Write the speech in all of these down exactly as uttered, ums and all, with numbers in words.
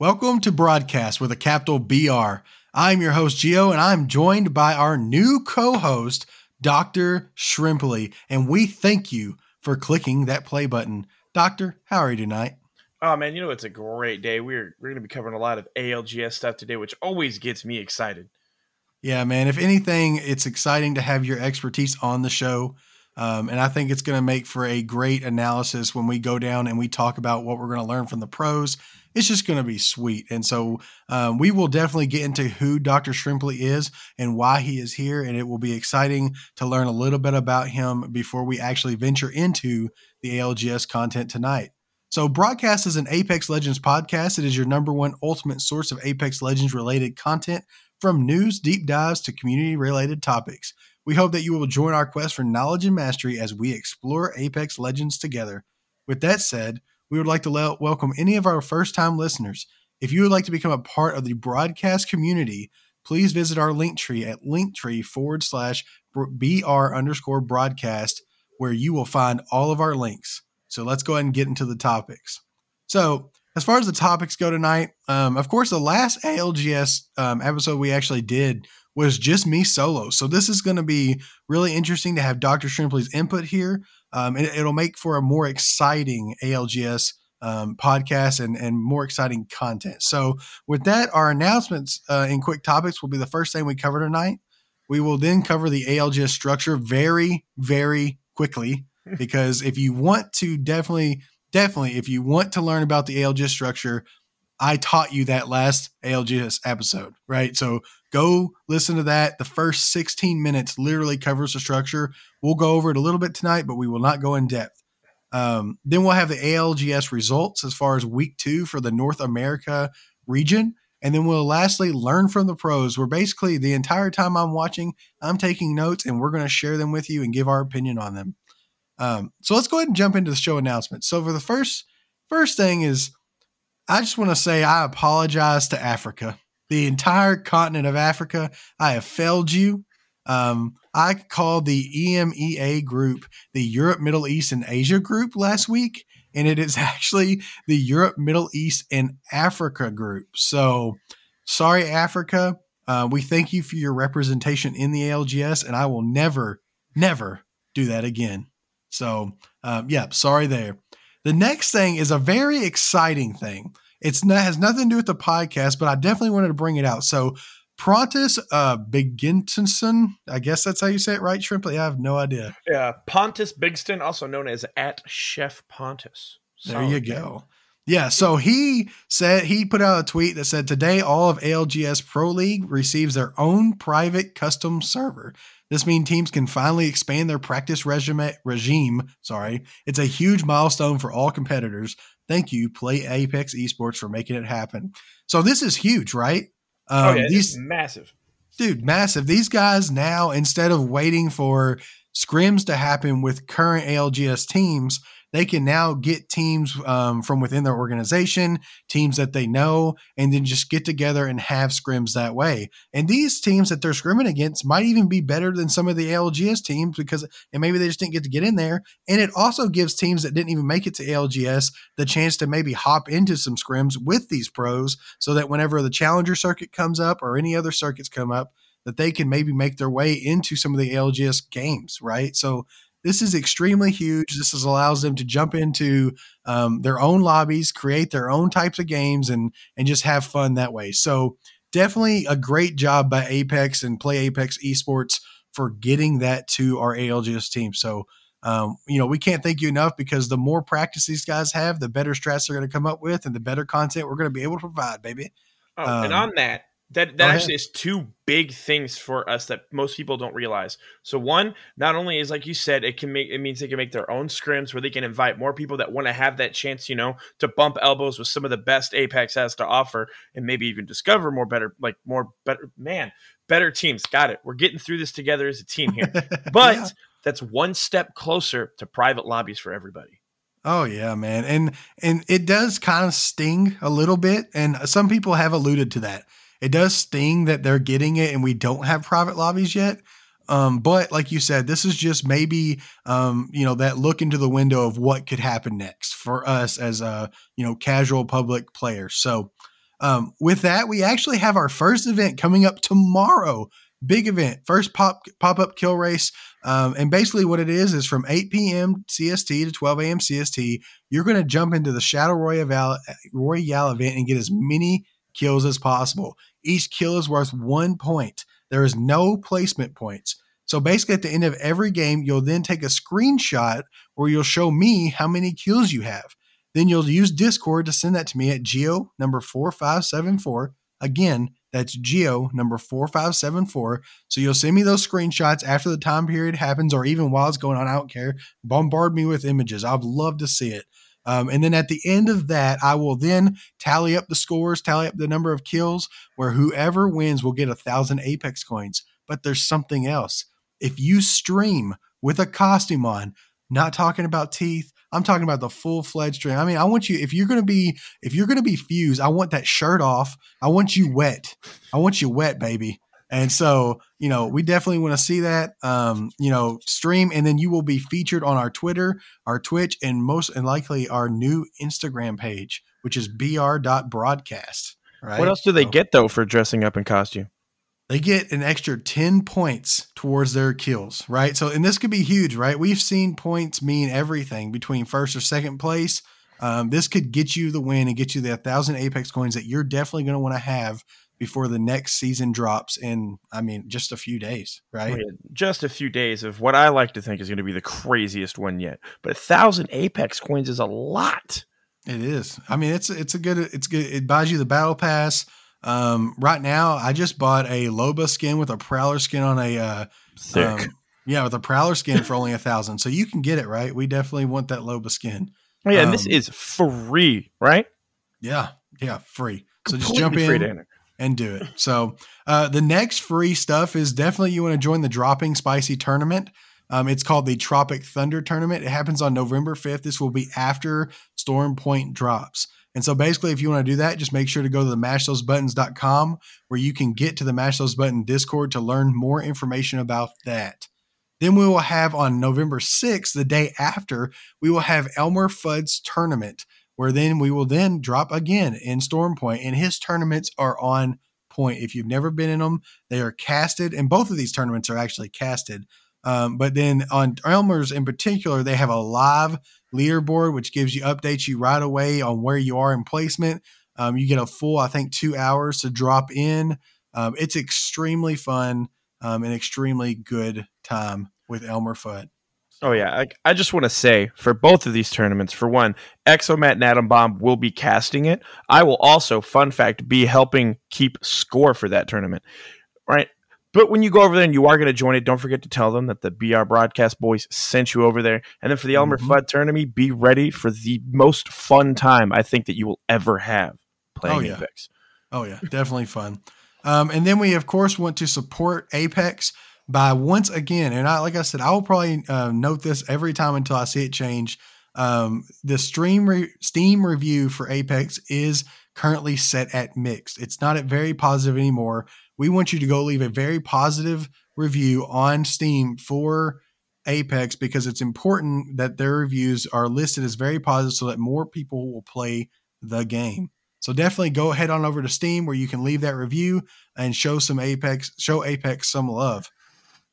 Welcome to Broadcast with a capital B R. I'm your host, Gio, and I'm joined by our new co-host, Doctor Shrimply, and we thank you for clicking that play button. Doctor, how are you tonight? Oh, man, you know, it's a great day. We're, we're going to be covering a lot of A L G S stuff today, which always gets me excited. Yeah, man. If anything, it's exciting to have your expertise on the show, um, and I think it's going to make for a great analysis when we go down and we talk about what we're going to learn from the pros. It's just going to be sweet. And so um, we will definitely get into who Doctor Shrimply is and why he is here. And it will be exciting to learn a little bit about him before we actually venture into the A L G S content tonight. So Broadcast is an Apex Legends podcast. It is your number one ultimate source of Apex Legends related content, from news, deep dives to community related topics. We hope that you will join our quest for knowledge and mastery as we explore Apex Legends together. With that said, we would like to le- welcome any of our first-time listeners. If you would like to become a part of the Broadcast community, please visit our Linktree at linktree forward slash BR underscore broadcast, where you will find all of our links. So let's go ahead and get into the topics. So as far as the topics go tonight, um, of course, the last A L G S um, episode we actually did was just me solo. So this is going to be really interesting to have Doctor Shrimply's input here. Um, and it'll make for a more exciting A L G S um, podcast and, and more exciting content. So with that, our announcements uh, in quick topics will be the first thing we cover tonight. We will then cover the A L G S structure very, very quickly, because if you want to definitely, definitely, if you want to learn about the A L G S structure, I taught you that last A L G S episode, right? So go listen to that. The first sixteen minutes literally covers the structure. We'll go over it a little bit tonight, but we will not go in depth. Um, then we'll have the A L G S results as far as week two for the North America region. And then we'll lastly learn from the pros, where basically the entire time I'm watching, I'm taking notes, and we're going to share them with you and give our opinion on them. Um, so let's go ahead and jump into the show announcements. So for the first, first thing is, I just want to say I apologize to Africa, the entire continent of Africa. I have failed you. Um, I called the E M E A group the Europe, Middle East, and Asia group last week, and it is actually the Europe, Middle East, and Africa group. So sorry, Africa. Uh, we thank you for your representation in the A L G S, and I will never, never do that again. So, um, yeah, sorry there. The next thing is a very exciting thing. It's not, has nothing to do with the podcast, but I definitely wanted to bring it out. So Pontus uh, Bigston, I guess that's how you say it, right, Shrimply? I have no idea. Yeah, Pontus Bigston, also known as at Chef Pontus. Solid there you game. Go. Yeah, so he said he put out a tweet that said, today all of A L G S Pro League receives their own private custom server. This means teams can finally expand their practice regime. regime. Sorry. It's a huge milestone for all competitors. Thank you, Play Apex Esports, for making it happen. So this is huge, right? Um, oh, yeah, these, massive. Dude, massive. These guys now, instead of waiting for scrims to happen with current A L G S teams, they can now get teams um, from within their organization, teams that they know, and then just get together and have scrims that way. And these teams that they're scrimming against might even be better than some of the A L G S teams, because and maybe they just didn't get to get in there. And it also gives teams that didn't even make it to A L G S the chance to maybe hop into some scrims with these pros, so that whenever the challenger circuit comes up or any other circuits come up, that they can maybe make their way into some of the A L G S games, right? So this is extremely huge. This is, allows them to jump into um, their own lobbies, create their own types of games, and and just have fun that way. So definitely a great job by Apex and Play Apex Esports for getting that to our A L G S team. So, um, you know, we can't thank you enough, because the more practice these guys have, the better strats they're going to come up with and the better content we're going to be able to provide, baby. Oh, um, and on that, That that actually is two big things for us that most people don't realize. So one, not only is, like you said, it can make it means they can make their own scrims where they can invite more people that want to have that chance, you know, to bump elbows with some of the best Apex has to offer, and maybe even discover more better, like more better, man, better teams. Got it. We're getting through this together as a team here. But yeah, that's one step closer to private lobbies for everybody. Oh yeah, man. And and it does kind of sting a little bit, and some people have alluded to that. It does sting that they're getting it and we don't have private lobbies yet. Um, but like you said, this is just maybe, um, you know, that look into the window of what could happen next for us as a, you know, casual public player. So Um, with that, we actually have our first event coming up tomorrow. Big event, first pop pop-up kill race. Um, and basically what it is is from eight p m C S T to twelve a m C S T, you're going to jump into the Shadow Royale, Royale event and get as many kills as possible. Each kill is worth one point. There is no placement points. So basically at the end of every game, you'll then take a screenshot where you'll show me how many kills you have. Then you'll use Discord to send that to me at geo number four five seven four. Again, that's geo number four five seven four. So you'll send me those screenshots after the time period happens or even while it's going on. I don't care. Bombard me with images. I'd love to see it. Um, and then at the end of that, I will then tally up the scores, tally up the number of kills, where whoever wins will get a thousand Apex coins. But there's something else. If you stream with a costume on, not talking about teeth, I'm talking about the full-fledged stream. I mean, I want you, if you're going to be, if you're going to be Fuse, I want that shirt off. I want you wet. I want you wet, baby. And so, you know, we definitely want to see that, um, you know, stream. And then you will be featured on our Twitter, our Twitch, and most and likely our new Instagram page, which is b r dot broadcast. Right? What else do they so, get, though, for dressing up in costume? They get an extra ten points towards their kills, right? So, and this could be huge, right? We've seen points mean everything between first or second place. Um, this could get you the win and get you the one thousand Apex coins that you're definitely going to want to have before the next season drops in, I mean, just a few days, right? Just a few days of what I like to think is going to be the craziest one yet. But one thousand Apex coins is a lot. It is. I mean, it's it's a good, it's good. It buys you the battle pass. Um, right now, I just bought a Loba skin with a Prowler skin on a, uh, Sick. Um, yeah, with a Prowler skin for only a thousand. So you can get it, right? We definitely want that Loba skin. Oh, yeah. Um, and this is free, right? Yeah. Yeah. Free. So Completely just jump in and do it. So, uh, the next free stuff is definitely you want to join the Dropping Spicy tournament. Um, it's called the Tropic Thunder tournament. It happens on November fifth. This will be after Storm Point drops. And so basically, if you want to do that, just make sure to go to the mash those buttons dot com where you can get to the Mash Those Button Discord to learn more information about that. Then we will have on November sixth, the day after, we will have Elmer Fudd's tournament, where then we will then drop again in Storm Point. And his tournaments are on point. If you've never been in them, they are casted. And both of these tournaments are actually casted. Um, but then on Elmer's in particular, they have a live leaderboard, which gives you updates you right away on where you are in placement. Um, you get a full, I think, two hours to drop in. Um, it's extremely fun um, and extremely good time with Elmer Fudd. Oh, yeah. I, I just want to say for both of these tournaments, for one, Exomat and Atom Bomb will be casting it. I will also, fun fact, be helping keep score for that tournament. Right. But when you go over there and you are going to join it, don't forget to tell them that the B R Broadcast boys sent you over there. And then for the Elmer mm-hmm. Fudd tournament, be ready for the most fun time I think that you will ever have playing oh, yeah. Apex. Oh, yeah. Definitely fun. Um, and then we, of course, want to support Apex by once again, and I, like I said, I will probably uh, note this every time until I see it change. Um, the stream re- Steam review for Apex is currently set at mixed. It's not at very positive anymore. We want you to go leave a very positive review on Steam for Apex because it's important that their reviews are listed as very positive so that more people will play the game. So definitely go ahead on over to Steam where you can leave that review and show some Apex, show Apex some love.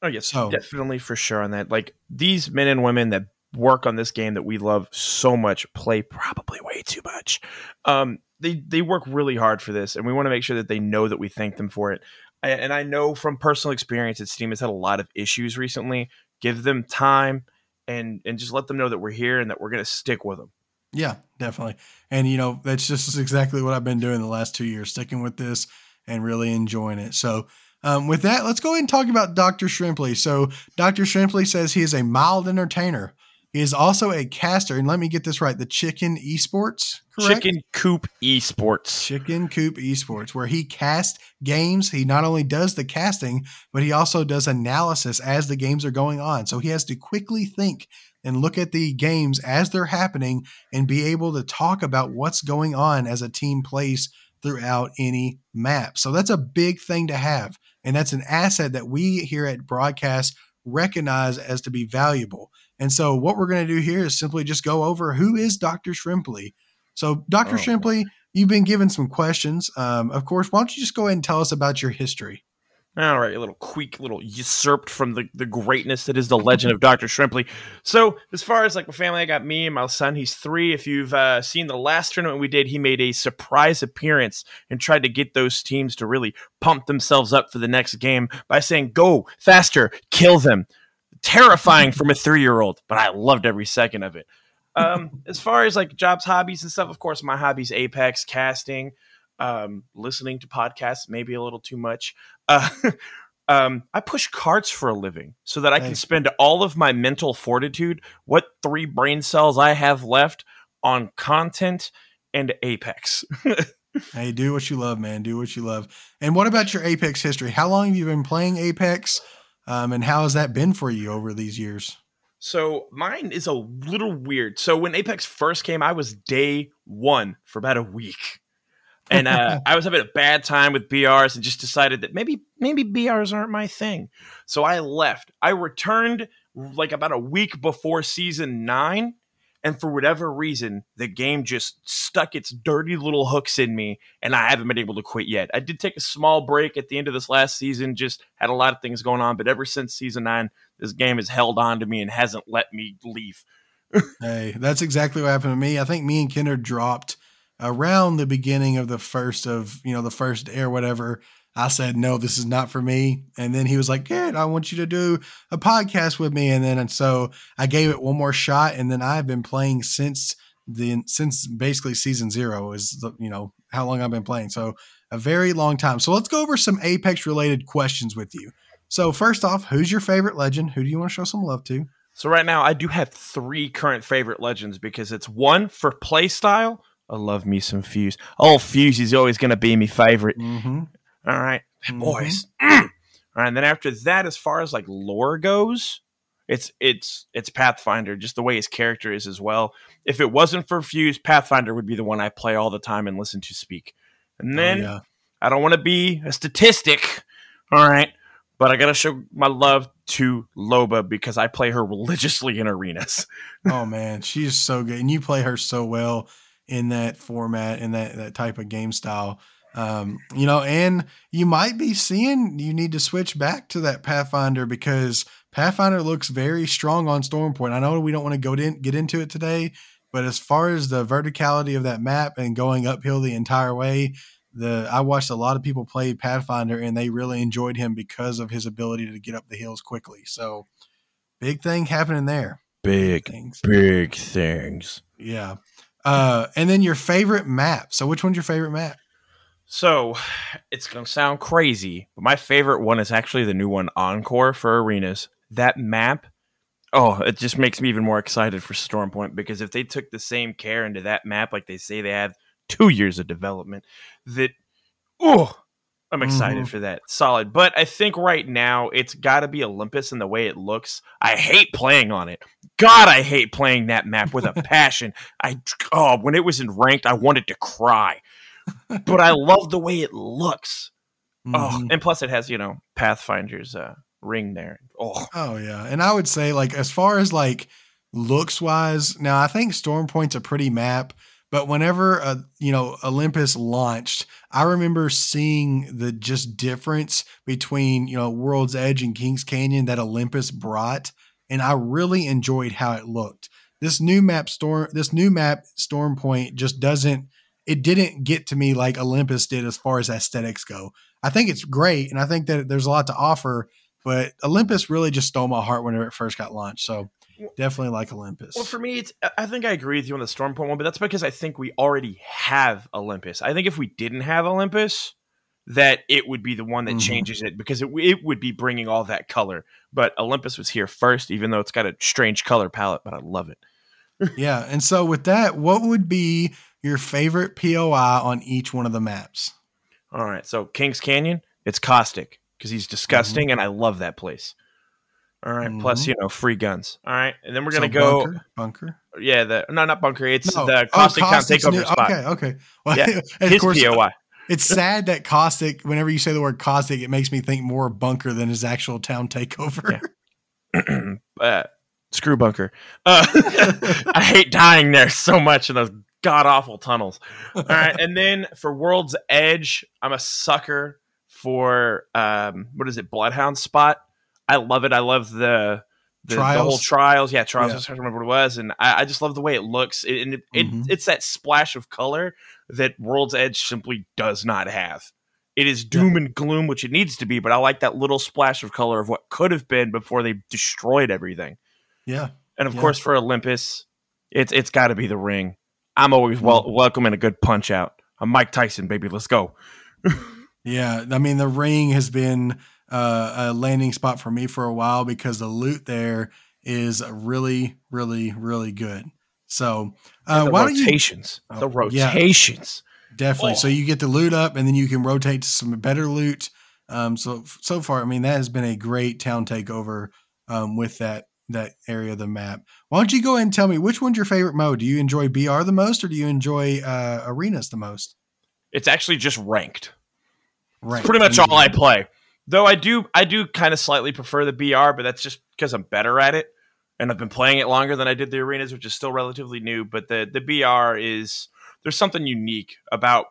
Oh yes, so, definitely for sure on that. Like these men and women that work on this game that we love so much play probably way too much. Um, They they work really hard for this, and we want to make sure that they know that we thank them for it. I, and I know from personal experience that Steam has had a lot of issues recently. Give them time and and just let them know that we're here and that we're going to stick with them. Yeah, definitely. And, you know, that's just exactly what I've been doing the last two years, sticking with this and really enjoying it. So um, with that, let's go ahead and talk about Doctor Shrimply. So Doctor Shrimply says he is a mild entertainer. He is also a caster, and let me get this right, the Chicken Esports, correct? Chicken Coop Esports. Chicken Coop Esports, where he casts games. He not only does the casting, but he also does analysis as the games are going on. So he has to quickly think and look at the games as they're happening and be able to talk about what's going on as a team plays throughout any map. So that's a big thing to have, and that's an asset that we here at Broadcast recognize as to be valuable. And so what we're going to do here is simply just go over who is Doctor Shrimply. So Doctor Oh. Shrimply you've been given some questions. Um, of course, why don't you just go ahead and tell us about your history? All right, a little quick, little usurped from the, the greatness that is the legend of Doctor Shrimply. So as far as like my family, I got me and my son. He's three. If you've uh, seen the last tournament we did, he made a surprise appearance and tried to get those teams to really pump themselves up for the next game by saying, go faster, kill them. Terrifying from a three-year-old, but I loved every second of it. Um, as far as like jobs, hobbies and stuff, of course, my hobbies, Apex, casting, um, listening to podcasts, maybe a little too much. Uh, um, I push carts for a living so that I can spend all of my mental fortitude, what three brain cells I have left, on content and Apex. Hey, do what you love, man. Do what you love. And what about your Apex history? How long have you been playing Apex? Um, and how has that been for you over these years? So mine is a little weird. So when Apex first came, I was day one for about a week. And uh, I was having a bad time with B Rs and just decided that maybe maybe B Rs aren't my thing. So I left. I returned like about a week before season nine. And for whatever reason, the game just stuck its dirty little hooks in me, and I haven't been able to quit yet. I did take a small break at the end of this last season, just had a lot of things going on. But ever since season nine, this game has held on to me and hasn't let me leave. Hey, that's exactly what happened to me. I think me and Kendra dropped around the beginning of the first of, you know, the first day or whatever. I said, no, this is not for me. And then he was like, good, I want you to do a podcast with me. And then, and so I gave it one more shot. And then I've been playing since the, since basically season zero is the, you know, how long I've been playing. So a very long time. So let's go over some Apex related questions with you. So first off, who's your favorite legend? Who do you want to show some love to? So right now I do have three current favorite legends, because it's one for play style. I love me some Fuse. Oh, Fuse is always going to be my favorite. Mm-hmm. All right, boys. Mm-hmm. All right, and then after that, as far as like lore goes, it's it's it's Pathfinder, just the way his character is as well. If it wasn't for Fuse, Pathfinder would be the one I play all the time and listen to speak. And then oh, yeah. I don't want to be a statistic, all right, but I got to show my love to Loba because I play her religiously in arenas. Oh, man, she's so good. And you play her so well in that format, in that, that type of game style. Um, you know, and you might be seeing you need to switch back to that Pathfinder because Pathfinder looks very strong on Stormpoint. I know we don't want to go to in, get into it today, but as far as the verticality of that map and going uphill the entire way, the I watched a lot of people play Pathfinder and they really enjoyed him because of his ability to get up the hills quickly. So big thing happening there. Big, big things. Big things. Yeah. Uh, and then your favorite map. So which one's your favorite map? So it's going to sound crazy, but my favorite one is actually the new one, Encore for Arenas. That map, oh, it just makes me even more excited for Stormpoint, because if they took the same care into that map, like they say they have two years of development, that, oh, I'm excited mm. for that. Solid. But I think right now it's got to be Olympus in the way it looks. I hate playing on it. God, I hate playing that map with a passion. I oh, when it was in ranked, I wanted to cry. But I love the way it looks. Mm-hmm. Oh, and plus it has, you know, Pathfinder's uh, ring there. Oh. oh, yeah. And I would say, like, as far as, like, looks-wise, now I think Stormpoint's a pretty map, but whenever, uh, you know, Olympus launched, I remember seeing the just difference between, you know, World's Edge and Kings Canyon that Olympus brought, and I really enjoyed how it looked. This new map, Storm, this new map, Stormpoint, just doesn't, it didn't get to me like Olympus did as far as aesthetics go. I think it's great. And I think that there's a lot to offer, but Olympus really just stole my heart whenever it first got launched. So definitely like Olympus. Well, for me, it's, I think I agree with you on the Stormpoint one, but that's because I think we already have Olympus. I think if we didn't have Olympus, that it would be the one that mm-hmm. changes it, because it, it would be bringing all that color, but Olympus was here first, even though it's got a strange color palette, but I love it. Yeah. And so with that, what would be your favorite P O I on each one of the maps? All right. So Kings Canyon, it's Caustic because he's disgusting. Mm-hmm. And I love that place. All right. Mm-hmm. Plus, you know, free guns. All right. And then we're going to so go bunker, bunker. Yeah. The, no, not bunker. It's no. the Caustic oh, Town Takeover new, spot. Okay. Okay. Well, yeah, his of course, P O I. It's sad that Caustic, whenever you say the word Caustic, it makes me think more bunker than his actual town takeover. Yeah. uh, Screw bunker. Uh, I hate dying there so much in those god-awful tunnels. All right, and then for World's Edge, I'm a sucker for, um, what is it, Bloodhound spot. I love it. I love the... The, trials. the whole trials, yeah, trials. Yeah. I was trying to remember what it was, and I, I just love the way it looks. It, and it, mm-hmm. it, it's that splash of color that World's Edge simply does not have. It is doom yeah. and gloom, which it needs to be, but I like that little splash of color of what could have been before they destroyed everything. Yeah, and of yeah. course for Olympus, it's it's got to be the ring. I'm always wel- welcome in a good punch out. I'm Mike Tyson, baby. Let's go. Yeah, I mean the ring has been. Uh, a landing spot for me for a while because the loot there is really, really, really good. So uh, the why rotations, don't you, the rotations, yeah, definitely. Oh. So you get the loot up and then you can rotate to some better loot. Um, so, so far, I mean, that has been a great town takeover um, with that, that area of the map. Why don't you go ahead and tell me which one's your favorite mode? Do you enjoy B R the most or do you enjoy uh, arenas the most? It's actually just ranked. Right. It's pretty much all I play. Though I do I do kind of slightly prefer the B R, but that's just because I'm better at it. And I've been playing it longer than I did the arenas, which is still relatively new. But the, the B R is, there's something unique about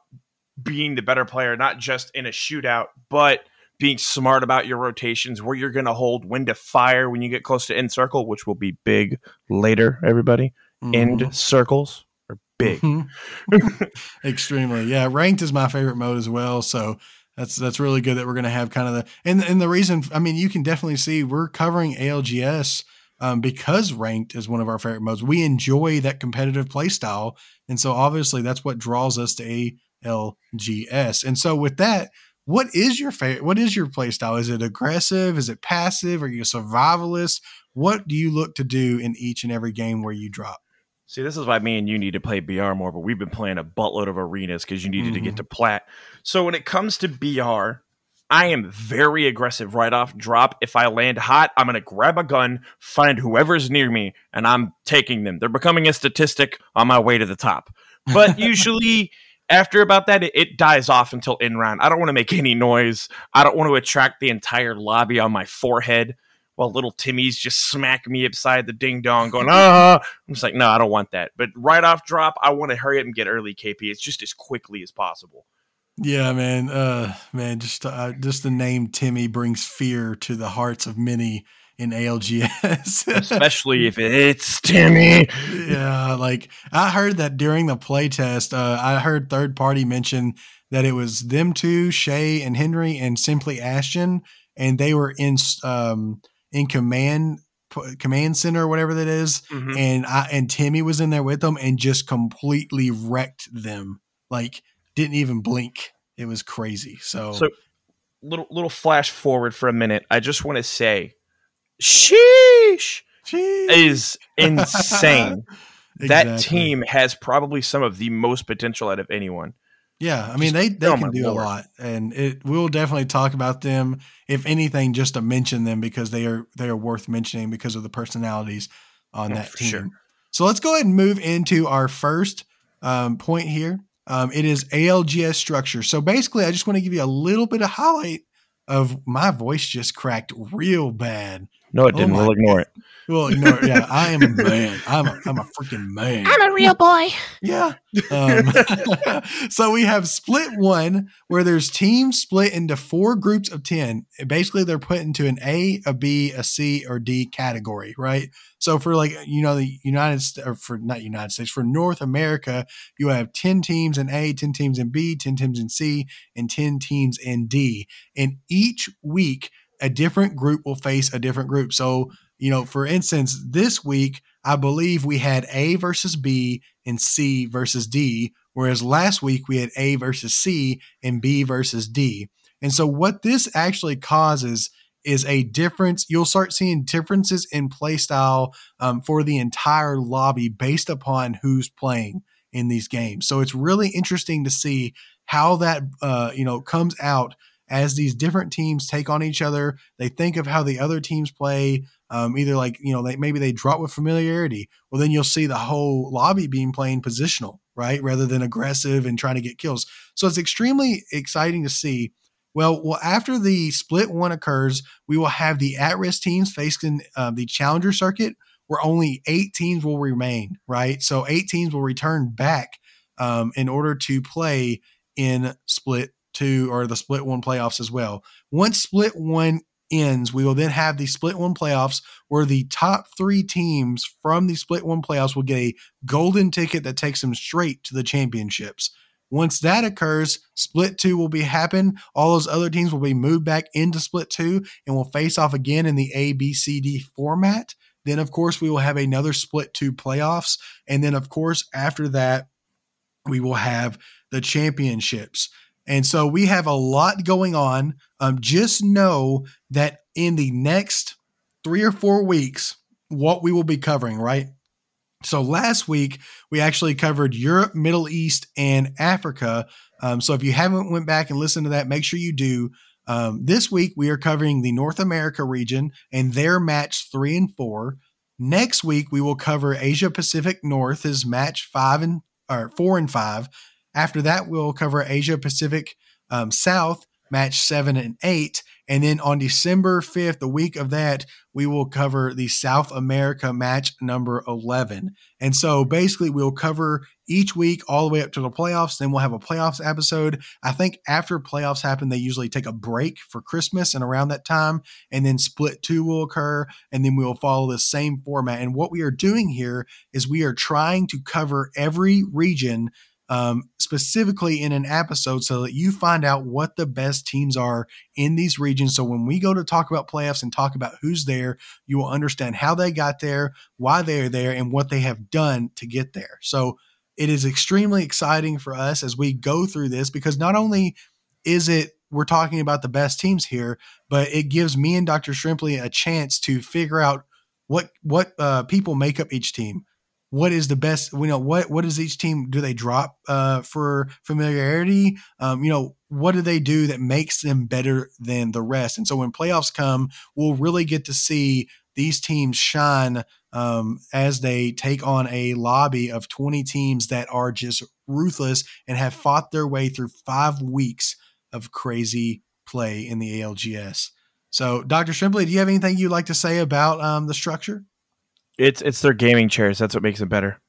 being the better player, not just in a shootout, but being smart about your rotations, where you're going to hold, when to fire when you get close to end circle, which will be big later, everybody. Mm. End circles are big. Extremely. Yeah, ranked is my favorite mode as well, so... That's that's really good that we're going to have kind of the and and the reason I mean you can definitely see we're covering A L G S um, because ranked is one of our favorite modes. We enjoy that competitive play style, and so obviously that's what draws us to A L G S. And so with that, what is your favorite? What is your play style? Is it aggressive? Is it passive? Are you a survivalist? What do you look to do in each and every game where you drop? See, this is why me and you need to play B R more, but we've been playing a buttload of arenas because you needed mm-hmm. to get to plat. So when it comes to B R, I am very aggressive right off drop. If I land hot, I'm going to grab a gun, find whoever's near me, and I'm taking them. They're becoming a statistic on my way to the top. But usually after about that, it, it dies off until end round. I don't want to make any noise. I don't want to attract the entire lobby on my forehead. Well, little Timmy's just smack me upside the ding dong going, ah, I'm just like, no, I don't want that. But right off drop, I want to hurry up and get early K P. It's just as quickly as possible. Yeah, man. Uh, man, just, uh, just the name Timmy brings fear to the hearts of many in A L G S. Especially if it's Timmy. Yeah. Like I heard that during the playtest, uh, I heard third party mention that it was them two, Shay and Henry and Simply Ashton. And they were in, um, in command command center or whatever that is. Mm-hmm. And I, and Timmy was in there with them and just completely wrecked them. Like didn't even blink. It was crazy. So, so little, little flash forward for a minute. I just want to say, sheesh, sheesh. Is insane. Exactly. That team has probably some of the most potential out of anyone. Yeah, I mean, just, they, they oh can do Lord. a lot, and it, we'll definitely talk about them, if anything, just to mention them because they are they are worth mentioning because of the personalities on oh, that team. Sure. So let's go ahead and move into our first um, point here. Um, it is A L G S structure. So basically, I just want to give you a little bit of highlight of my voice just cracked real bad. No, it didn't. Oh we'll ignore God. it. We'll ignore it. Yeah, I am a man. I'm a, I'm a freaking man. I'm a real boy. Yeah. Um, so we have split one, where there's teams split into four groups of ten. Basically, they're put into an A, a B, a C, or D category, right? So for like, you know, the United States, or for not United States, for North America, you have ten teams in A, ten teams in B, ten teams in C, and ten teams in D. And each week, a different group will face a different group. So, you know, for instance, this week, I believe we had A versus B and C versus D, whereas last week we had A versus C and B versus D. And so what this actually causes is a difference. You'll start seeing differences in play style um, for the entire lobby based upon who's playing in these games. So it's really interesting to see how that, uh, you know, comes out as these different teams take on each other. They think of how the other teams play, um, either like, you know, they, maybe they drop with familiarity. Well, then you'll see the whole lobby being playing positional, right? Rather than aggressive and trying to get kills. So it's extremely exciting to see. Well, well, after the split one occurs, we will have the at-risk teams facing uh, the challenger circuit, where only eight teams will remain, right? So eight teams will return back um, in order to play in split two or the split one playoffs as well. Once split one ends, we will then have the split one playoffs where the top three teams from the split one playoffs will get a golden ticket that takes them straight to the championships. Once that occurs, split two will be happen. All those other teams will be moved back into split two and will face off again in the A B C D format. Then, of course, we will have another split two playoffs. And then, of course, after that, we will have the championships. And so we have a lot going on. Um, just know that in the next three or four weeks, what we will be covering, right? So last week, we actually covered Europe, Middle East, and Africa. Um, so if you haven't went back and listened to that, make sure you do. Um, this week, we are covering the North America region and their match three and four. Next week, we will cover Asia Pacific North is match five and or four and five. After that, we'll cover Asia Pacific um, South, match seven and eight. And then on December fifth, the week of that, we will cover the South America match number eleven. And so basically we'll cover each week all the way up to the playoffs. Then we'll have a playoffs episode. I think after playoffs happen, they usually take a break for Christmas and around that time. And then split two will occur. And then we'll follow the same format. And what we are doing here is we are trying to cover every region Um, specifically in an episode so that you find out what the best teams are in these regions. So when we go to talk about playoffs and talk about who's there, you will understand how they got there, why they are there, and what they have done to get there. So it is extremely exciting for us as we go through this, because not only is it we're talking about the best teams here, but it gives me and Doctor Shrimply a chance to figure out what, what uh, people make up each team. What is the best, you know, what, what does each team, do they drop uh, for familiarity? Um, you know, what do they do that makes them better than the rest? And so when playoffs come, we'll really get to see these teams shine um, as they take on a lobby of twenty teams that are just ruthless and have fought their way through five weeks of crazy play in the A L G S. So Doctor Shrimply, do you have anything you'd like to say about um, the structure? It's it's their gaming chairs. That's what makes it better.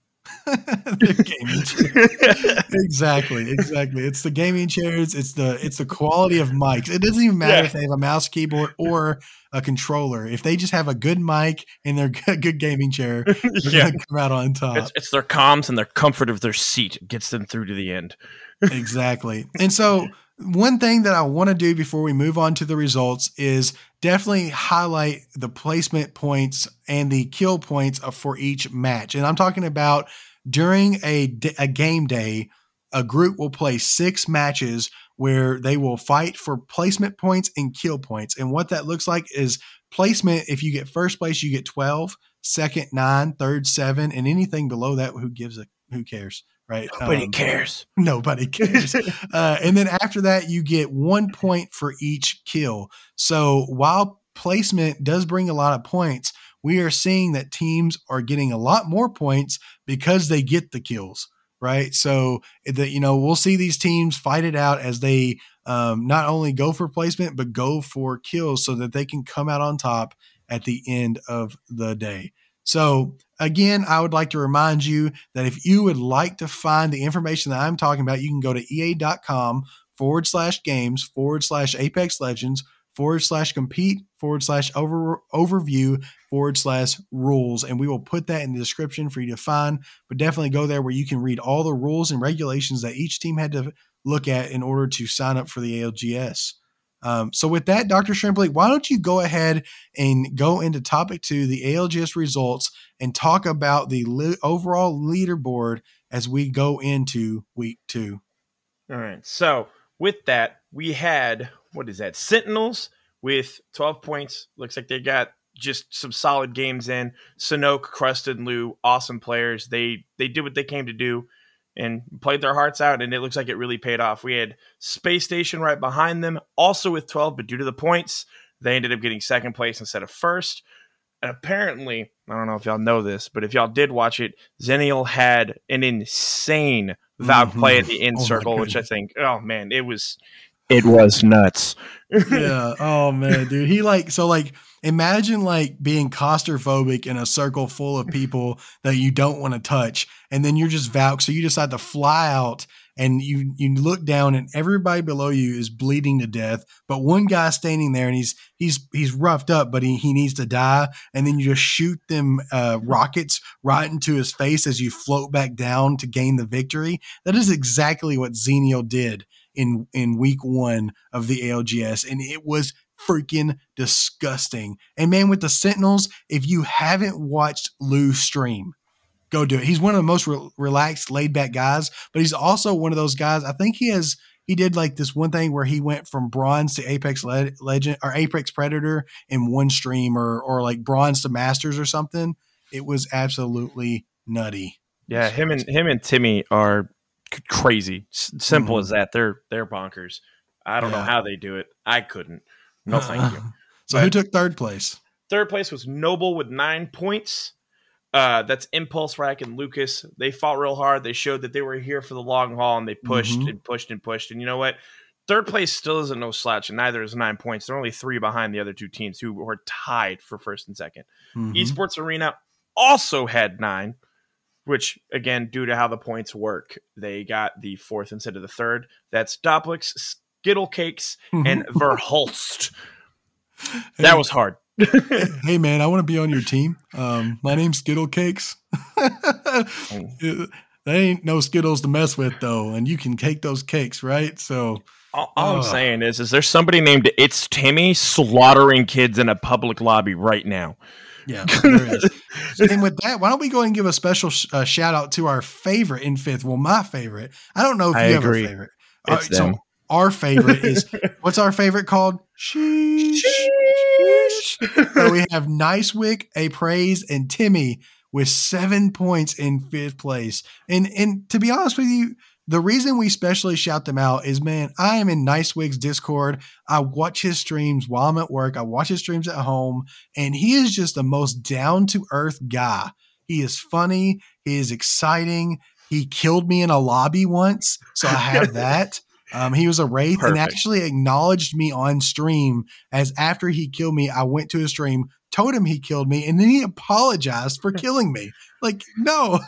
Their gaming chairs. Exactly, exactly. It's the gaming chairs. It's the it's the quality of mics. It doesn't even matter yeah. if they have a mouse, keyboard, or a controller. If they just have a good mic and their good gaming chair, they're yeah. gonna come out on top. It's, it's their comms and their comfort of their seat gets them through to the end. Exactly. And so one thing that I want to do before we move on to the results is definitely highlight the placement points and the kill points for each match. And I'm talking about during a, a game day, a group will play six matches where they will fight for placement points and kill points. And what that looks like is placement. If you get first place, you get twelve, second, nine, third, seven, and anything below that, who gives a, who cares? Right. Nobody um, cares. Nobody cares. uh, and then after that, you get one point for each kill. So while placement does bring a lot of points, we are seeing that teams are getting a lot more points because they get the kills. Right. So that, you know, we'll see these teams fight it out as they um, not only go for placement, but go for kills so that they can come out on top at the end of the day. So again, I would like to remind you that if you would like to find the information that I'm talking about, you can go to E A dot com forward slash games forward slash Apex Legends forward slash compete forward slash over overview forward slash rules. And we will put that in the description for you to find, but definitely go there where you can read all the rules and regulations that each team had to look at in order to sign up for the A L G S. Um, so with that, Doctor Shrimply, why don't you go ahead and go into topic two, the A L G S results, and talk about the li- overall leaderboard as we go into week two. All right. So with that, we had, what is that? Sentinels with twelve points. Looks like they got just some solid games in. Sanoke, Crusted, and Lou, awesome players. They, they did what they came to do and played their hearts out, and it looks like it really paid off. We had Space Station right behind them, also with twelve, but due to the points, they ended up getting second place instead of first. And apparently, I don't know if y'all know this, but if y'all did watch it, Xenial had an insane Valk mm-hmm. play at the end oh circle, which I think, oh man, it was... It was nuts. Yeah, oh man, dude. He like, so like, Imagine like being claustrophobic in a circle full of people that you don't want to touch, and then you're just Valk, so you decide to fly out, and you you look down, and everybody below you is bleeding to death, but one guy's standing there, and he's he's he's roughed up, but he, he needs to die, and then you just shoot them uh, rockets right into his face as you float back down to gain the victory. That is exactly what Xenial did in in week one of the A L G S, and it was freaking disgusting. And man, with the Sentinels, if you haven't watched Lou stream, go do it. He's one of the most re relaxed, laid back guys, but he's also one of those guys. I think he has, he did like this one thing where he went from bronze to Apex Le Legend or Apex Predator in one stream, or, or like bronze to Masters or something. It was absolutely nutty. Yeah. So him and him and Timmy are crazy. S simple mm-hmm. as that. They're, they're bonkers. I don't yeah. know how they do it. I couldn't. No, thank you. So but who took third place? Third place was Noble with nine points. Uh, that's Impulse Rack and Lucas. They fought real hard. They showed that they were here for the long haul, and they pushed mm-hmm. and pushed and pushed. And you know what? Third place still isn't no slouch, and neither is nine points. They're only three behind the other two teams, who were tied for first and second. Mm-hmm. Esports Arena also had nine, which, again, due to how the points work, they got the fourth instead of the third. That's Doplix, Gittle Cakes, and Verhulst. Hey, that was hard. Hey, man, I want to be on your team. Um, my name's Skittle Cakes. They ain't no Skittles to mess with, though, and you can take those cakes, right? So all, all uh, I'm saying is, is there somebody named It's Timmy slaughtering kids in a public lobby right now? Yeah, there is. And with that, why don't we go ahead and give a special sh uh, shout out to our favorite in fifth? Well, my favorite. I don't know if I you agree. have a favorite. It's right, them. So our favorite is, what's our favorite called? Sheesh. Sheesh. So we have Nicewigg, Apraise, and Timmy with seven points in fifth place. And and to be honest with you, the reason we specially shout them out is, man, I am in Nicewigg's Discord. I watch his streams while I'm at work. I watch his streams at home. And he is just the most down-to-earth guy. He is funny. He is exciting. He killed me in a lobby once, so I have that. Um, he was a Wraith Perfect. and actually acknowledged me on stream, as after he killed me, I went to his stream, told him he killed me, and then he apologized for killing me. Like, no,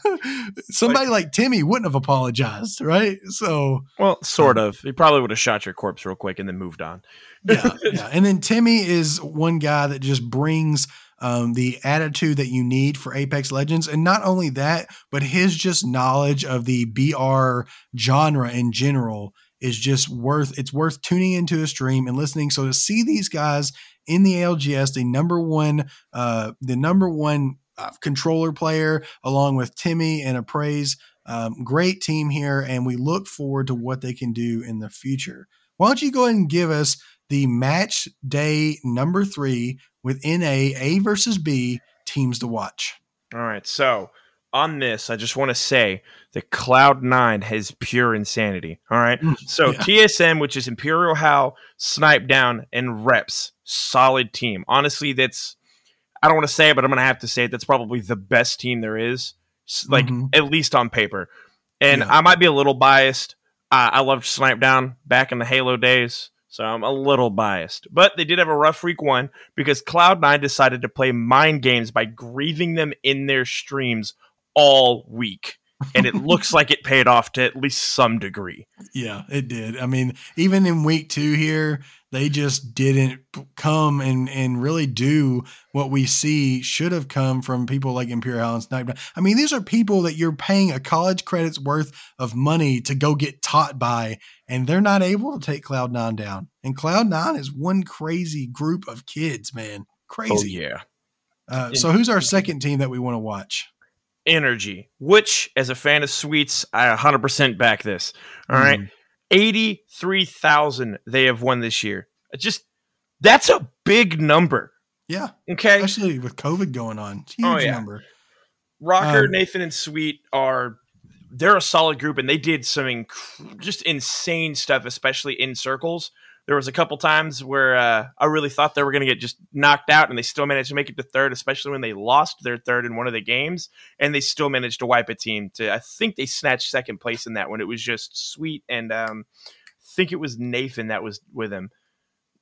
somebody like, like Timmy wouldn't have apologized, right? So, well, sort of. He probably would have shot your corpse real quick and then moved on. Yeah, yeah. And then Timmy is one guy that just brings Um, the attitude that you need for Apex Legends. And not only that, but his just knowledge of the B R genre in general is just worth, it's worth tuning into a stream and listening. So to see these guys in the A L G S, the number one, uh, the number one uh, controller player, along with Timmy and Apraise, um, great team here. And we look forward to what they can do in the future. Why don't you go ahead and give us the match day number three with N A, A versus B, teams to watch. All right, so on this, I just want to say that Cloud nine has pure insanity. All right, so yeah. T S M, which is Imperial Hal, Snipe Down, and Reps, solid team. Honestly, that's, I don't want to say it, but I'm going to have to say it, that's probably the best team there is, like mm-hmm. at least on paper. And yeah. I might be a little biased. Uh, I loved Snipe Down back in the Halo days, so I'm a little biased. But they did have a rough week one because Cloud nine decided to play mind games by grieving them in their streams all week. And it looks like it paid off to at least some degree. Yeah, it did. I mean, even in week two here, they just didn't come and, and really do what we see should have come from people like Imperial Hal and Snipe Down. I mean, these are people that you're paying a college credit's worth of money to go get taught by, and they're not able to take Cloud nine down. And Cloud nine is one crazy group of kids, man. Crazy. Oh, yeah. Uh, so who's our second team that we want to watch? Energy, which, as a fan of Sweets, I one hundred percent back this. All right. Mm. eighty-three thousand they have won this year. Just, that's a big number. Yeah. Okay. Especially with COVID going on. Huge oh, yeah. number. Rocker, um, Nathan, and Sweet are, they're a solid group, and they did some inc just insane stuff, especially in circles. There was a couple times where uh, I really thought they were going to get just knocked out, and they still managed to make it to third, especially when they lost their third in one of the games, and they still managed to wipe a team to, I think they snatched second place in that one. It was just Sweet, and um, I think it was Nathan that was with him.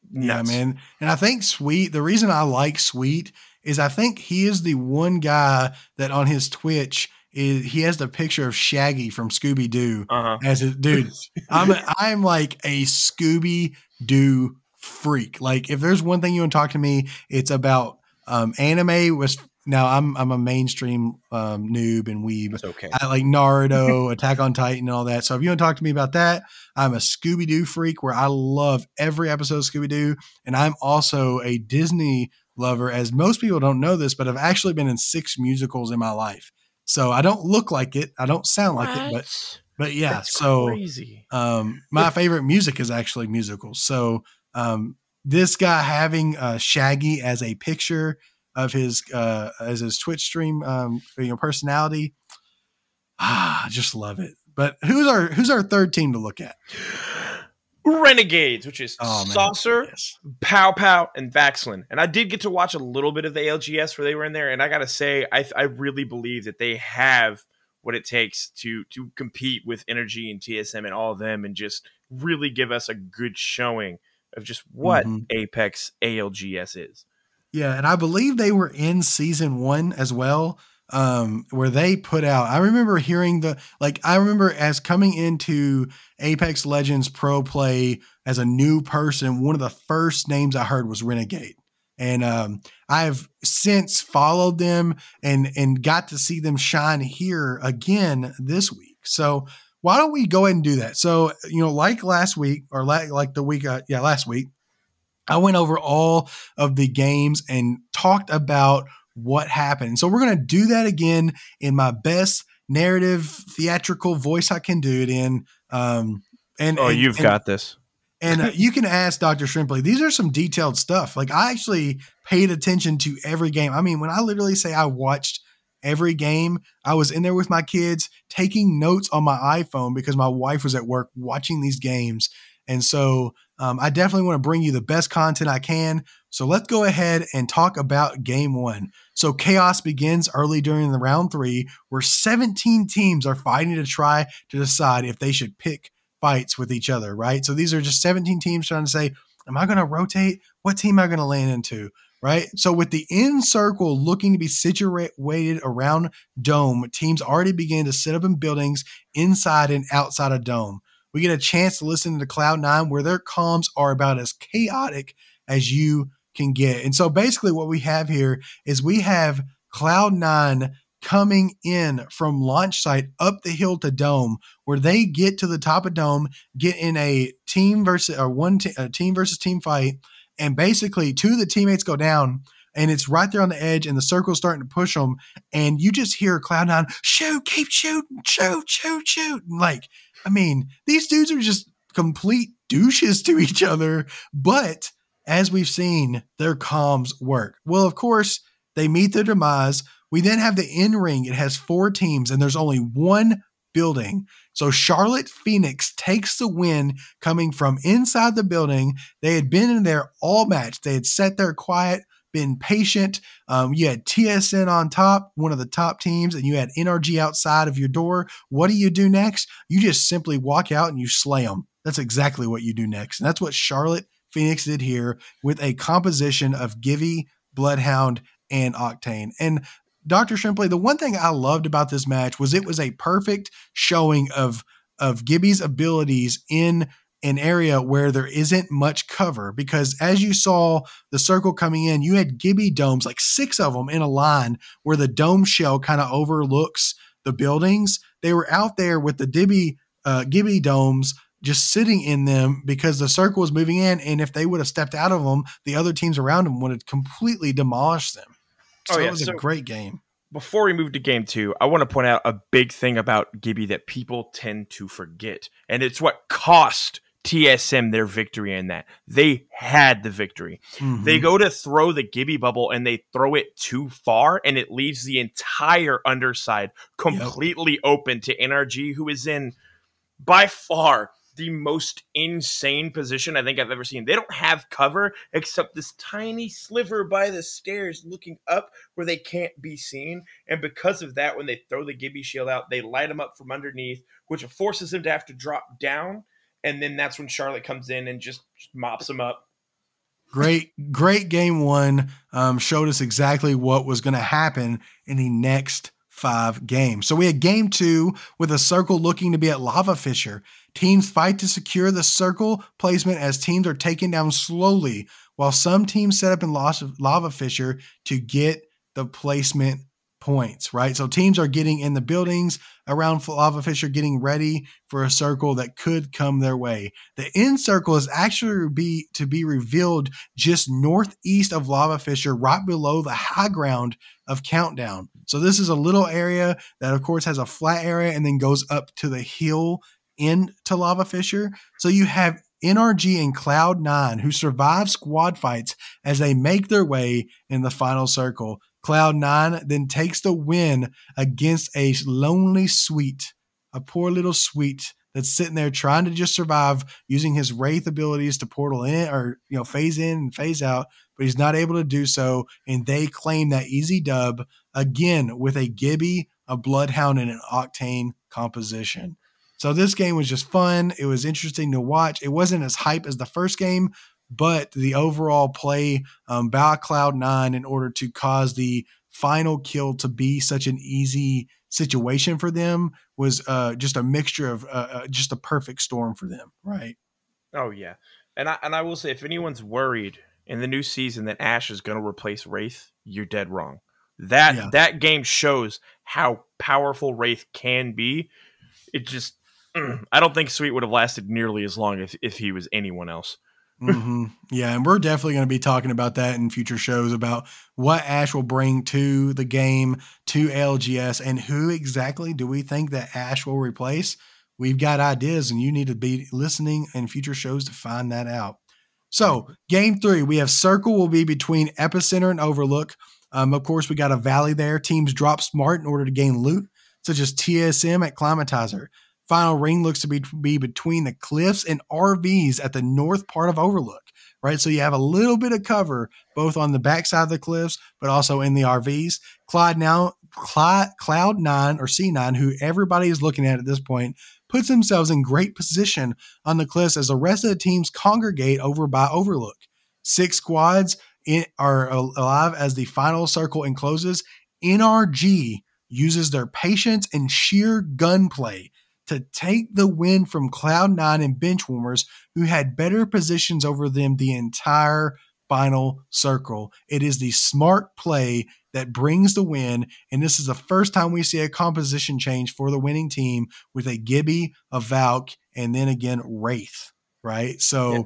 Yeah, yes. man. And I think Sweet, the reason I like Sweet is I think he is the one guy that on his Twitch is he has the picture of Shaggy from Scooby-Doo uh-huh. as his dude. I'm a, I'm like a Scooby-Doo freak. Like if there's one thing you want to talk to me, it's about um, anime was. Now I'm I'm a mainstream um, noob and weeb. It's okay. I like Naruto, Attack on Titan, and all that. So if you want to talk to me about that, I'm a Scooby-Doo freak where I love every episode of Scooby-Doo, and I'm also a Disney lover. As most people don't know this, but I've actually been in six musicals in my life. So I don't look like it, I don't sound what? like it, but but yeah. That's so crazy. Um, my favorite music is actually musicals. So um, this guy having uh, Shaggy as a picture of his uh as his Twitch stream um you know personality, ah I just love it. But who's our who's our third team to look at? Renegades, which is oh, Saucer, yes. Pow Pow, and Vaxlin. And I did get to watch a little bit of the A L G S where they were in there, and I gotta say I I really believe that they have what it takes to to compete with Energy and T S M and all of them and just really give us a good showing of just what mm-hmm. Apex A L G S is. Yeah, and I believe they were in season one as well, um, where they put out. I remember hearing the like. I remember as coming into Apex Legends Pro Play as a new person, one of the first names I heard was Renegade, and um, I've since followed them and and got to see them shine here again this week. So why don't we go ahead and do that? So you know, like last week or like like the week, uh, yeah, last week. I went over all of the games and talked about what happened. So we're going to do that again in my best narrative, theatrical voice I can do it in. Um, and Oh, and, you've and, got this. And uh, you can ask Doctor Shrimply. These are some detailed stuff. Like I actually paid attention to every game. I mean, when I literally say I watched every game, I was in there with my kids taking notes on my iPhone because my wife was at work watching these games. And so um, I definitely want to bring you the best content I can. So let's go ahead and talk about game one. So chaos begins early during the round three, where seventeen teams are fighting to try to decide if they should pick fights with each other, right? So these are just seventeen teams trying to say, am I going to rotate? What team am I going to land into, right? So with the in circle looking to be situated around Dome, teams already began to set up in buildings inside and outside of Dome. We get a chance to listen to Cloud nine, where their comms are about as chaotic as you can get. And so basically what we have here is we have Cloud nine coming in from launch site up the hill to Dome, where they get to the top of Dome, get in a team versus or one t- a team versus team fight. And basically two of the teammates go down, and it's right there on the edge, and the circle's starting to push them. And you just hear Cloud nine, shoot, keep shooting, shoot, shoot, shoot. And like, I mean, these dudes are just complete douches to each other, but as we've seen, their comms work. Well, of course, they meet their demise. We then have the in-ring. It has four teams, and there's only one building. So Charlotte Phoenix takes the win coming from inside the building. They had been in there all match. They had sat there quiet, been patient. Um, you had T S N on top, one of the top teams, and you had N R G outside of your door. What do you do next? You just simply walk out and you slay them. That's exactly what you do next. And that's what Charlotte Phoenix did here with a composition of Gibby, Bloodhound, and Octane. And Doctor Shrimply, the one thing I loved about this match was it was a perfect showing of, of Gibby's abilities in an area where there isn't much cover, because as you saw the circle coming in, you had Gibby domes, like six of them in a line where the dome shell kind of overlooks the buildings. They were out there with the Gibby, uh, Gibby domes just sitting in them because the circle was moving in. And if they would have stepped out of them, the other teams around them would have completely demolished them. So oh, yeah. it was so- a great game. Before we move to game two, I want to point out a big thing about Gibby that people tend to forget. And it's what cost T S M their victory in that. They had the victory. Mm-hmm. They go to throw the Gibby bubble and they throw it too far, and it leaves the entire underside completely yep. open to N R G, who is in by far the most insane position I think I've ever seen. They don't have cover except this tiny sliver by the stairs looking up where they can't be seen. And because of that, when they throw the Gibby shield out, they light them up from underneath, which forces them to have to drop down. And then that's when Charlotte comes in and just mops them up. Great, great game one um, showed us exactly what was going to happen in the next five games. So we had game two with a circle looking to be at Lava Fisher. Teams fight to secure the circle placement as teams are taken down slowly, while some teams set up in Lava Fisher to get the placement points, right? So teams are getting in the buildings around Lava Fisher, getting ready for a circle that could come their way. The end circle is actually be to be revealed just northeast of Lava Fisher, right below the high ground of Countdown. So this is a little area that, of course, has a flat area and then goes up to the hill into Lava Fisher. So you have N R G and Cloud nine who survive squad fights as they make their way in the final circle. Cloud nine then takes the win against a lonely Sweet, a poor little Sweet that's sitting there trying to just survive using his Wraith abilities to portal in or, you know, phase in and phase out, but he's not able to do so. And they claim that easy dub again with a Gibby, a Bloodhound, and an Octane composition. So this game was just fun. It was interesting to watch. It wasn't as hype as the first game, but the overall play um, by Cloud nine in order to cause the final kill to be such an easy situation for them was uh, just a mixture of uh, uh, just a perfect storm for them, right? Oh, yeah. And I, and I will say, if anyone's worried in the new season that Ash is going to replace Wraith, you're dead wrong. That, yeah. that game shows how powerful Wraith can be. It just... I don't think Sweet would have lasted nearly as long if, if he was anyone else. mm-hmm. Yeah, and we're definitely going to be talking about that in future shows about what Ash will bring to the game, to L G S, and who exactly do we think that Ash will replace. We've got ideas, and you need to be listening in future shows to find that out. So, game three, we have Circle will be between Epicenter and Overlook. Um, of course, we got a valley there. Teams drop smart in order to gain loot, such as T S M at Climatizer. Final ring looks to be, be between the cliffs and R Vs at the north part of Overlook, right? So you have a little bit of cover both on the backside of the cliffs, but also in the R Vs. Clyde now, Clyde, Cloud nine or C nine, who everybody is looking at at this point, puts themselves in great position on the cliffs as the rest of the teams congregate over by Overlook. Six squads in, are alive as the final circle encloses. N R G uses their patience and sheer gunplay to take the win from Cloud nine and Benchwarmers, who had better positions over them the entire final circle. It is the smart play that brings the win, and this is the first time we see a composition change for the winning team with a Gibby, a Valk, and then again Wraith, right? So, yeah.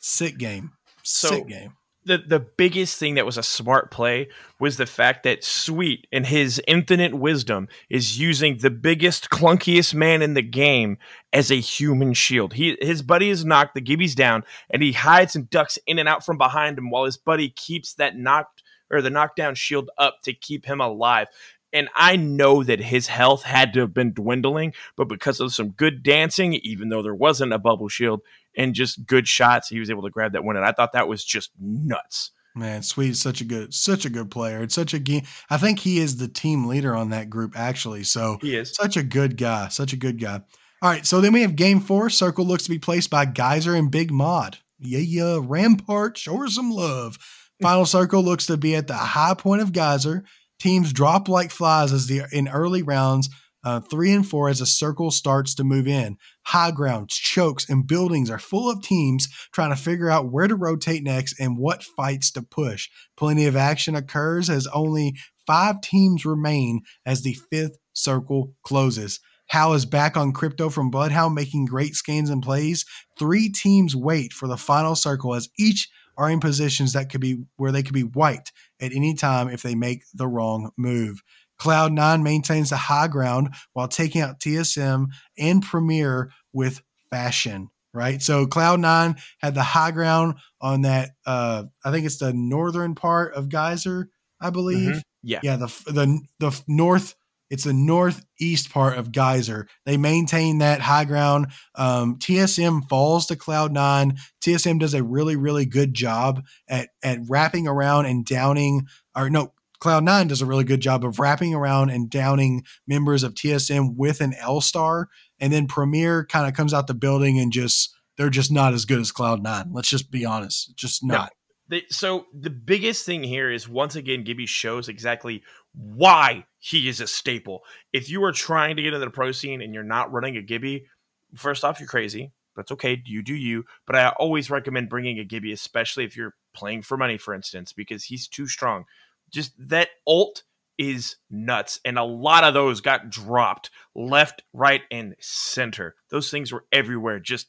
sick game. So sick game. The, the biggest thing that was a smart play was the fact that Sweet, in his infinite wisdom, is using the biggest, clunkiest man in the game as a human shield. He, his buddy is knocked, the Gibby's down, and he hides and ducks in and out from behind him while his buddy keeps that knocked or the knockdown shield up to keep him alive. And I know that his health had to have been dwindling, but because of some good dancing, even though there wasn't a bubble shield, and just good shots, he was able to grab that win. And I thought that was just nuts. Man, Sweet is such a good, such a good player. It's such a game. I think he is the team leader on that group, actually. So he is such a good guy, such a good guy. All right. So then we have game four. Circle looks to be placed by Geyser and Big Mod. Yeah, yeah. Rampart, show her some love. Final circle looks to be at the high point of Geyser. Teams drop like flies as the in early rounds, Uh, three and four as a circle starts to move in. High grounds, chokes, and buildings are full of teams trying to figure out where to rotate next and what fights to push. Plenty of action occurs as only five teams remain as the fifth circle closes. Hal is back on Crypto from Bloodhound, making great scans and plays. Three teams wait for the final circle as each are in positions that could be where they could be wiped at any time if they make the wrong move. Cloud nine maintains the high ground while taking out T S M and Premier with fashion, right? So Cloud nine had the high ground on that, uh, I think it's the northern part of Geyser, I believe. Mm-hmm. Yeah. Yeah, the, the the north, it's the northeast part of Geyser. They maintain that high ground. Um, T S M falls to Cloud nine. T S M does a really, really good job at, at wrapping around and downing, or no, Cloud nine does a really good job of wrapping around and downing members of T S M with an L-star. And then Premier kind of comes out the building and just, they're just not as good as Cloud nine. Let's just be honest. Just not. They, so the biggest thing here is, once again, Gibby shows exactly why he is a staple. If you are trying to get into the pro scene and you're not running a Gibby, first off, you're crazy. That's okay. You do you. But I always recommend bringing a Gibby, especially if you're playing for money, for instance, because he's too strong. Just that ult is nuts. And a lot of those got dropped left, right, and center. Those things were everywhere. Just,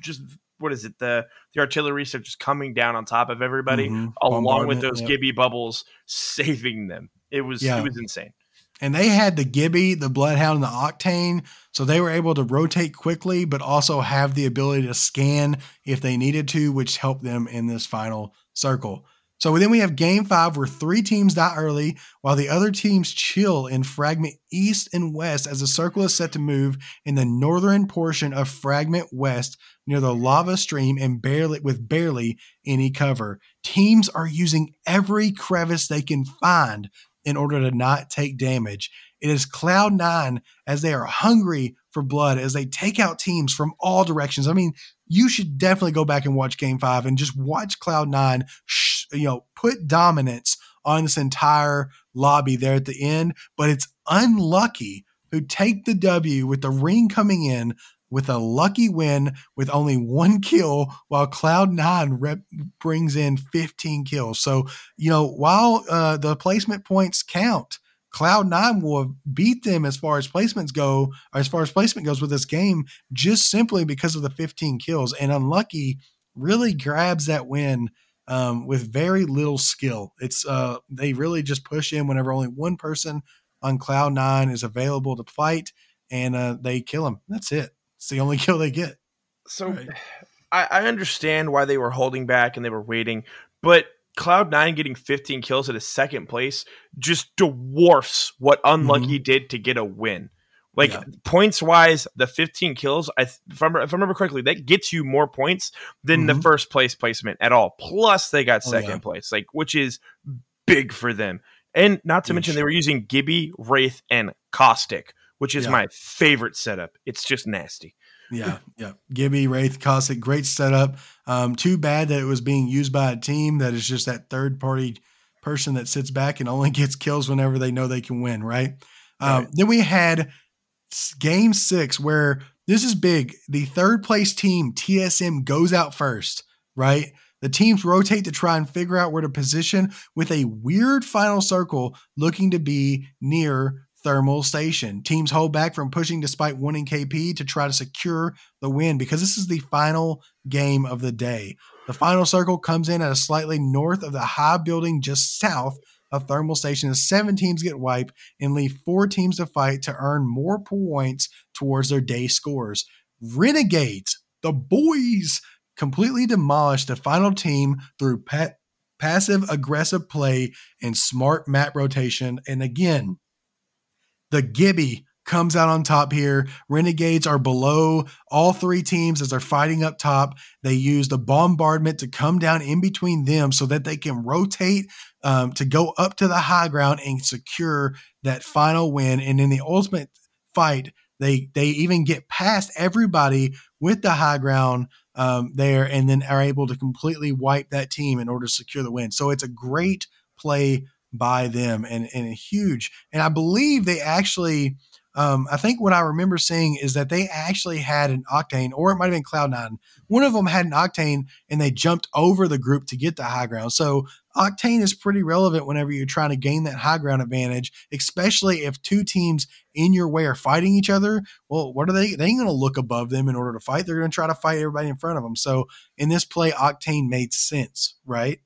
just what is it? The the artillery stuff just coming down on top of everybody, mm-hmm. along with those yep. Gibby bubbles saving them. It was yeah. it was insane. And they had the Gibby, the Bloodhound, and the Octane, so they were able to rotate quickly, but also have the ability to scan if they needed to, which helped them in this final circle. So then we have game five, where three teams die early while the other teams chill and fragment east and west as the circle is set to move in the northern portion of fragment west near the lava stream and barely with barely any cover. Teams are using every crevice they can find in order to not take damage. It is Cloud nine as they are hungry for blood as they take out teams from all directions. I mean, you should definitely go back and watch game five and just watch Cloud nine, sh- you know, put dominance on this entire lobby there at the end. But it's unlucky who take the W with the ring coming in with a lucky win with only one kill, while Cloud nine rep- brings in fifteen kills. So, you know, while uh, the placement points count, Cloud nine will beat them as far as placements go, or as far as placement goes with this game, just simply because of the fifteen kills. And unlucky really grabs that win um, with very little skill. It's uh, they really just push in whenever only one person on Cloud nine is available to fight, and uh, they kill him. That's it. It's the only kill they get. So right. I, I understand why they were holding back and they were waiting, but Cloud nine getting fifteen kills at a second place just dwarfs what Unlucky mm-hmm. did to get a win. Like yeah. points wise, the fifteen kills, I if I if I remember correctly, that gets you more points than mm-hmm. the first place placement at all. Plus they got second oh, yeah. place, like which is big for them. And not to Ish. mention they were using Gibby, Wraith, and Caustic, which is yeah. my favorite setup. It's just nasty. Yeah, yeah. Gibby, Wraith, Caustic, great setup. Um, too bad that it was being used by a team that is just that third-party person that sits back and only gets kills whenever they know they can win, right? Um, right. Then we had game six, where this is big. The third-place team, T S M, goes out first, right? The teams rotate to try and figure out where to position with a weird final circle looking to be near Thermal Station. Teams hold back from pushing despite winning K P to try to secure the win, because this is the final game of the day. The final circle comes in at a slightly north of the high building just south of Thermal Station, as seven teams get wiped and leave four teams to fight to earn more points towards their day scores. Renegades, the boys, completely demolish the final team through pet, passive aggressive play and smart map rotation. And again, the Gibby comes out on top here. Renegades are below all three teams as they're fighting up top. They use the bombardment to come down in between them so that they can rotate um, to go up to the high ground and secure that final win. And in the ultimate fight, they they even get past everybody with the high ground um, there, and then are able to completely wipe that team in order to secure the win. So it's a great play by them, and, and a huge, and I believe they actually, um, I think what I remember seeing is that they actually had an Octane, or it might've been Cloud nine. One of them had an Octane and they jumped over the group to get the high ground. So Octane is pretty relevant whenever you're trying to gain that high ground advantage, especially if two teams in your way are fighting each other. Well, what are they? They ain't going to look above them in order to fight. They're going to try to fight everybody in front of them. So in this play, Octane made sense, right?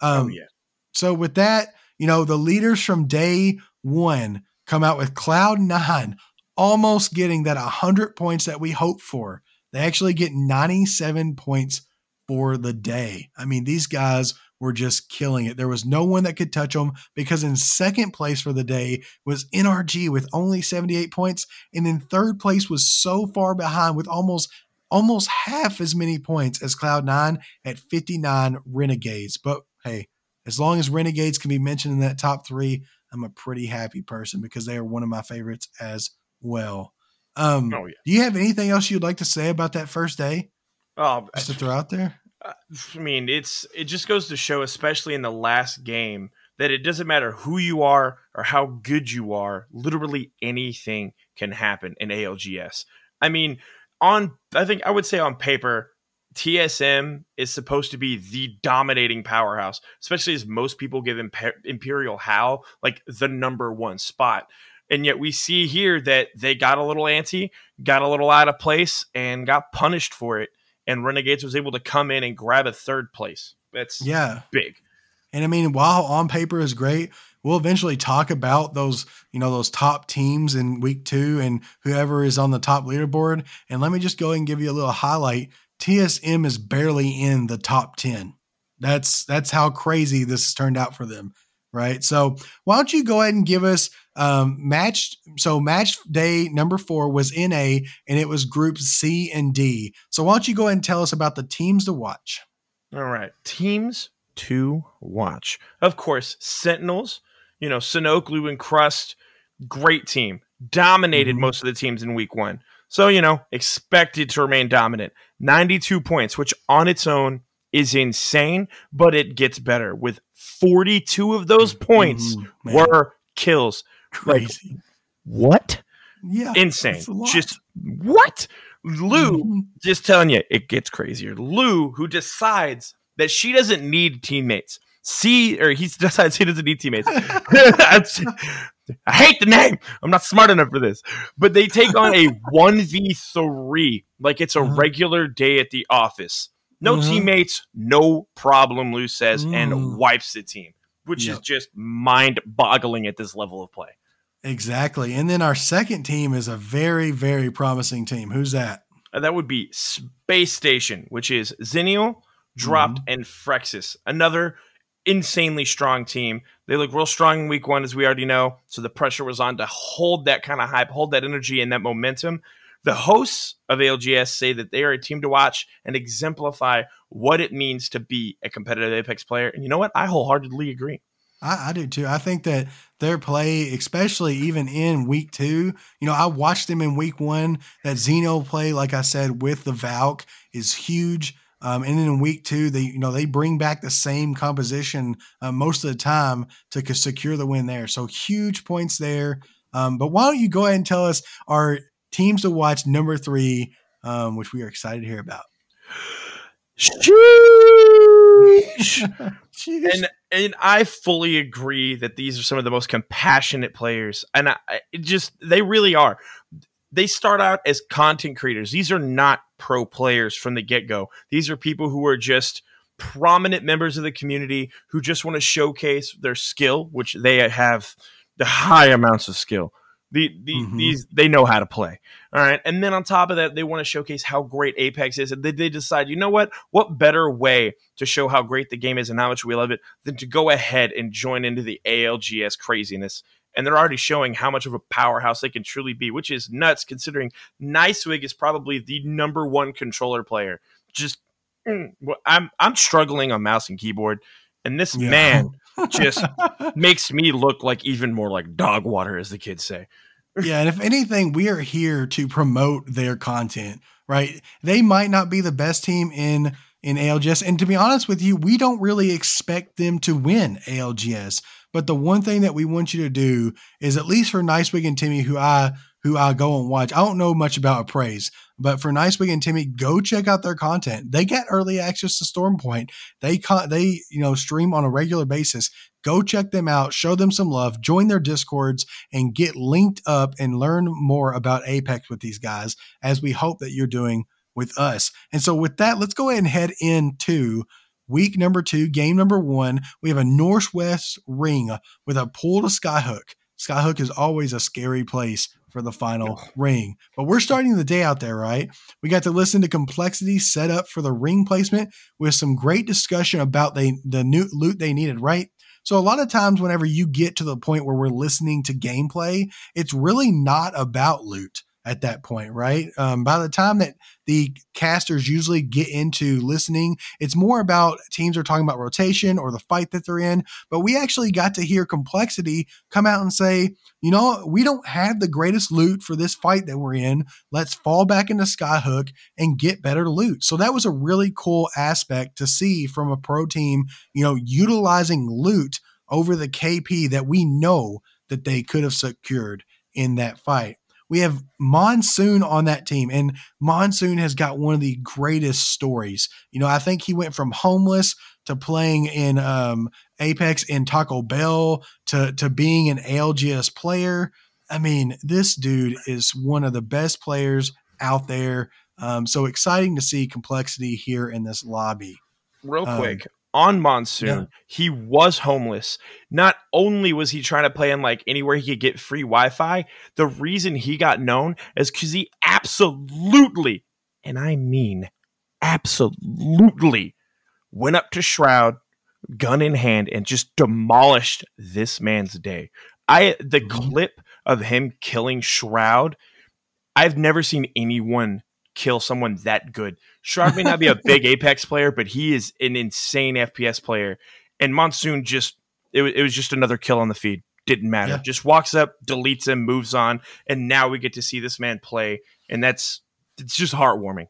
Um, oh, yeah. So with that, you know, the leaders from day one come out with Cloud nine almost getting that one hundred points that we hoped for. They actually get ninety-seven points for the day. I mean, these guys were just killing it. There was no one that could touch them, because in second place for the day was N R G with only seventy-eight points. And then third place was so far behind with almost almost half as many points as Cloud nine at fifty-nine Renegades. But hey, as long as Renegades can be mentioned in that top three, I'm a pretty happy person, because they are one of my favorites as well. Um, oh, yeah. Do you have anything else you'd like to say about that first day? Oh, just to throw out there? I mean, it's it just goes to show, especially in the last game, that it doesn't matter who you are or how good you are. Literally anything can happen in A L G S. I mean, on I think I would say on paper, T S M is supposed to be the dominating powerhouse, especially as most people give Imper- Imperial Hal like the number one spot. And yet we see here that they got a little antsy, got a little out of place, and got punished for it. And Renegades was able to come in and grab a third place. That's yeah. big. And I mean, while on paper is great, we'll eventually talk about those, you know, those top teams in week two and whoever is on the top leaderboard. And let me just go ahead and give you a little highlight. T S M is barely in the top ten. That's, that's how crazy this has turned out for them. Right. So why don't you go ahead and give us um, match. So match day number four was in A, and it was group C and D. So why don't you go ahead and tell us about the teams to watch? All right. Teams to watch. Of course, Sentinels, you know, Sanoke, Lou, and Crust. Great team. Dominated mm-hmm. most of the teams in week one. So, you know, expected to remain dominant. ninety-two points, which on its own is insane, but it gets better with forty-two of those points Ooh, were kills. Crazy. Like, what? Yeah. Insane. Just what? Lou, mm-hmm. just telling you, it gets crazier. Lou, who decides that she doesn't need teammates. See, or he decides he doesn't need teammates. I hate the name. I'm not smart enough for this. But they take on a one v three. Like it's a uh-huh. regular day at the office. No mm-hmm. teammates, no problem, Lou says, mm. and wipes the team, which yep. is just mind-boggling at this level of play. Exactly. And then our second team is a very, very promising team. Who's that? Uh, that would be Space Station, which is Xenial, Dropped, mm-hmm. and Frexus. Another insanely strong team. They look real strong in week one, as we already know, so the pressure was on to hold that kind of hype, hold that energy and that momentum. The hosts of A L G S say that they are a team to watch and exemplify what it means to be a competitive Apex player. And you know what? I wholeheartedly agree. I, I do too. I think that their play, especially even in week two, you know, I watched them in week one. That Xenial play, like I said, with the Valk is huge. Um, and then in week two, they, you know, they bring back the same composition uh, most of the time to c- secure the win there. So huge points there. Um, but why don't you go ahead and tell us our teams to watch number three, um, which we are excited to hear about. Sheesh. and and I fully agree that these are some of the most compassionate players, and I it just they really are. They start out as content creators. These are not pro players from the get-go. These are people who are just prominent members of the community who just want to showcase their skill, which they have the high amounts of skill. The, the, mm-hmm. These they know how to play. All right. And then on top of that, they want to showcase how great Apex is. And they, they decide, you know what? What better way to show how great the game is and how much we love it than to go ahead and join into the A L G S craziness? And they're already showing how much of a powerhouse they can truly be, which is nuts considering Nicewigg is probably the number one controller player. Just mm, I'm I'm struggling on mouse and keyboard. And this yeah. man just makes me look like even more like dog water, as the kids say. Yeah. And if anything, we are here to promote their content, right? They might not be the best team in, in A L G S. And to be honest with you, we don't really expect them to win A L G S. But the one thing that we want you to do is, at least for Nicewigg and Timmy, who I, who I go and watch, I don't know much about Appraise, but for Nicewigg and Timmy, go check out their content. They get early access to Stormpoint. They con- they you know stream on a regular basis. Go check them out. Show them some love. Join their Discords and get linked up and learn more about Apex with these guys, as we hope that you're doing with us. And so with that, let's go ahead and head into week number two, game number one. We have a Northwest ring with a pull to Skyhook. Skyhook is always a scary place for the final ring, but we're starting the day out there, right? We got to listen to Complexity set up for the ring placement with some great discussion about the, the new loot they needed, right? So a lot of times whenever you get to the point where we're listening to gameplay, it's really not about loot. at that point, right? Um, by the time that the casters usually get into listening, it's more about teams are talking about rotation or the fight that they're in. But we actually got to hear Complexity come out and say, you know, we don't have the greatest loot for this fight that we're in. Let's fall back into Skyhook and get better loot. So that was a really cool aspect to see from a pro team, you know, utilizing loot over the K P that we know that they could have secured in that fight. We have Monsoon on that team, and Monsoon has got one of the greatest stories. You know, I think he went from homeless to playing in um, Apex and Taco Bell to, to being an A L G S player. I mean, this dude is one of the best players out there. Um, so exciting to see Complexity here in this lobby. Real quick. Um, On Monsoon, yeah. He was homeless. Not only was he trying to play in like anywhere he could get free Wi-Fi, the reason he got known is because he absolutely, and I mean absolutely, went up to Shroud, gun in hand, and just demolished this man's day. I the clip of him killing Shroud, I've never seen anyone kill someone that good. Shroud may not be a big Apex player, but he is an insane F P S player. And Monsoon just, it, w- it was just another kill on the feed. Didn't matter. Yeah. Just walks up, deletes him, moves on. And now we get to see this man play. And that's, it's just heartwarming.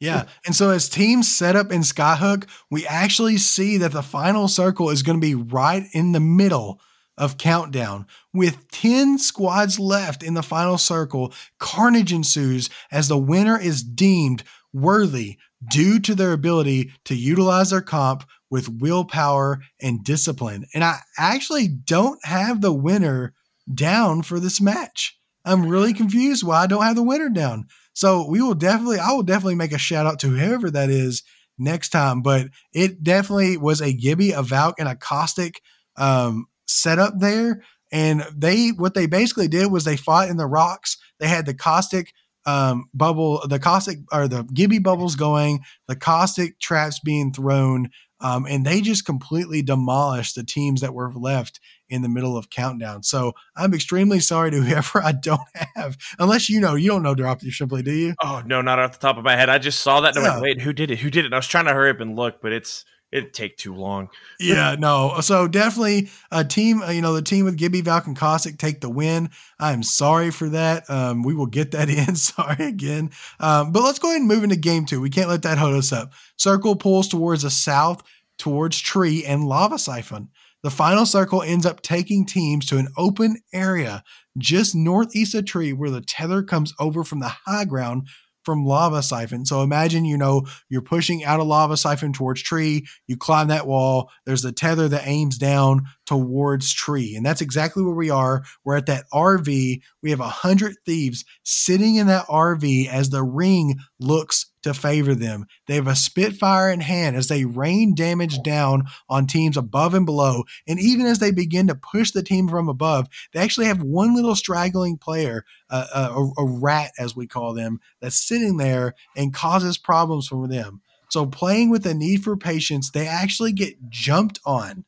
Yeah. And so as teams set up in Skyhook, we actually see that the final circle is going to be right in the middle of Countdown. With ten squads left in the final circle, carnage ensues as the winner is deemed worthy due to their ability to utilize their comp with willpower and discipline. And I actually don't have the winner down for this match. I'm really confused why I don't have the winner down. So we will definitely, I will definitely make a shout out to whoever that is next time, but it definitely was a Gibby, a Valk, and a Caustic, um, set up there, and they what they basically did was they fought in the rocks. They had the caustic um bubble the caustic or the Gibby bubbles going, the caustic traps being thrown, um and they just completely demolished the teams that were left in the middle of Countdown. So I'm extremely sorry to whoever I don't have, unless you know you don't know Doctor Shrimply, do you? Oh no, not off the top of my head. I just saw that and yeah. I went, wait, who did it who did it and I was trying to hurry up and look, but it's it'd take too long. Yeah, no. So definitely a team, you know, the team with Gibby, Valk, and Caustic take the win. I'm sorry for that. Um, we will get that in. Sorry again. Um, but let's go ahead and move into game two. We can't let that hold us up. Circle pulls towards the south, towards Tree and Lava Siphon. The final circle ends up taking teams to an open area just northeast of Tree where the tether comes over from the high ground from Lava Siphon. So imagine, you know, you're pushing out of Lava Siphon towards Tree, you climb that wall, there's the tether that aims down towards Tree. And that's exactly where we are. We're at that R V. We have a hundred thieves sitting in that R V as the ring looks to favor them. They have a Spitfire in hand as they rain damage down on teams above and below. And even as they begin to push the team from above, they actually have one little straggling player, uh, a, a rat as we call them, that's sitting there and causes problems for them. So playing with a need for patience, they actually get jumped on.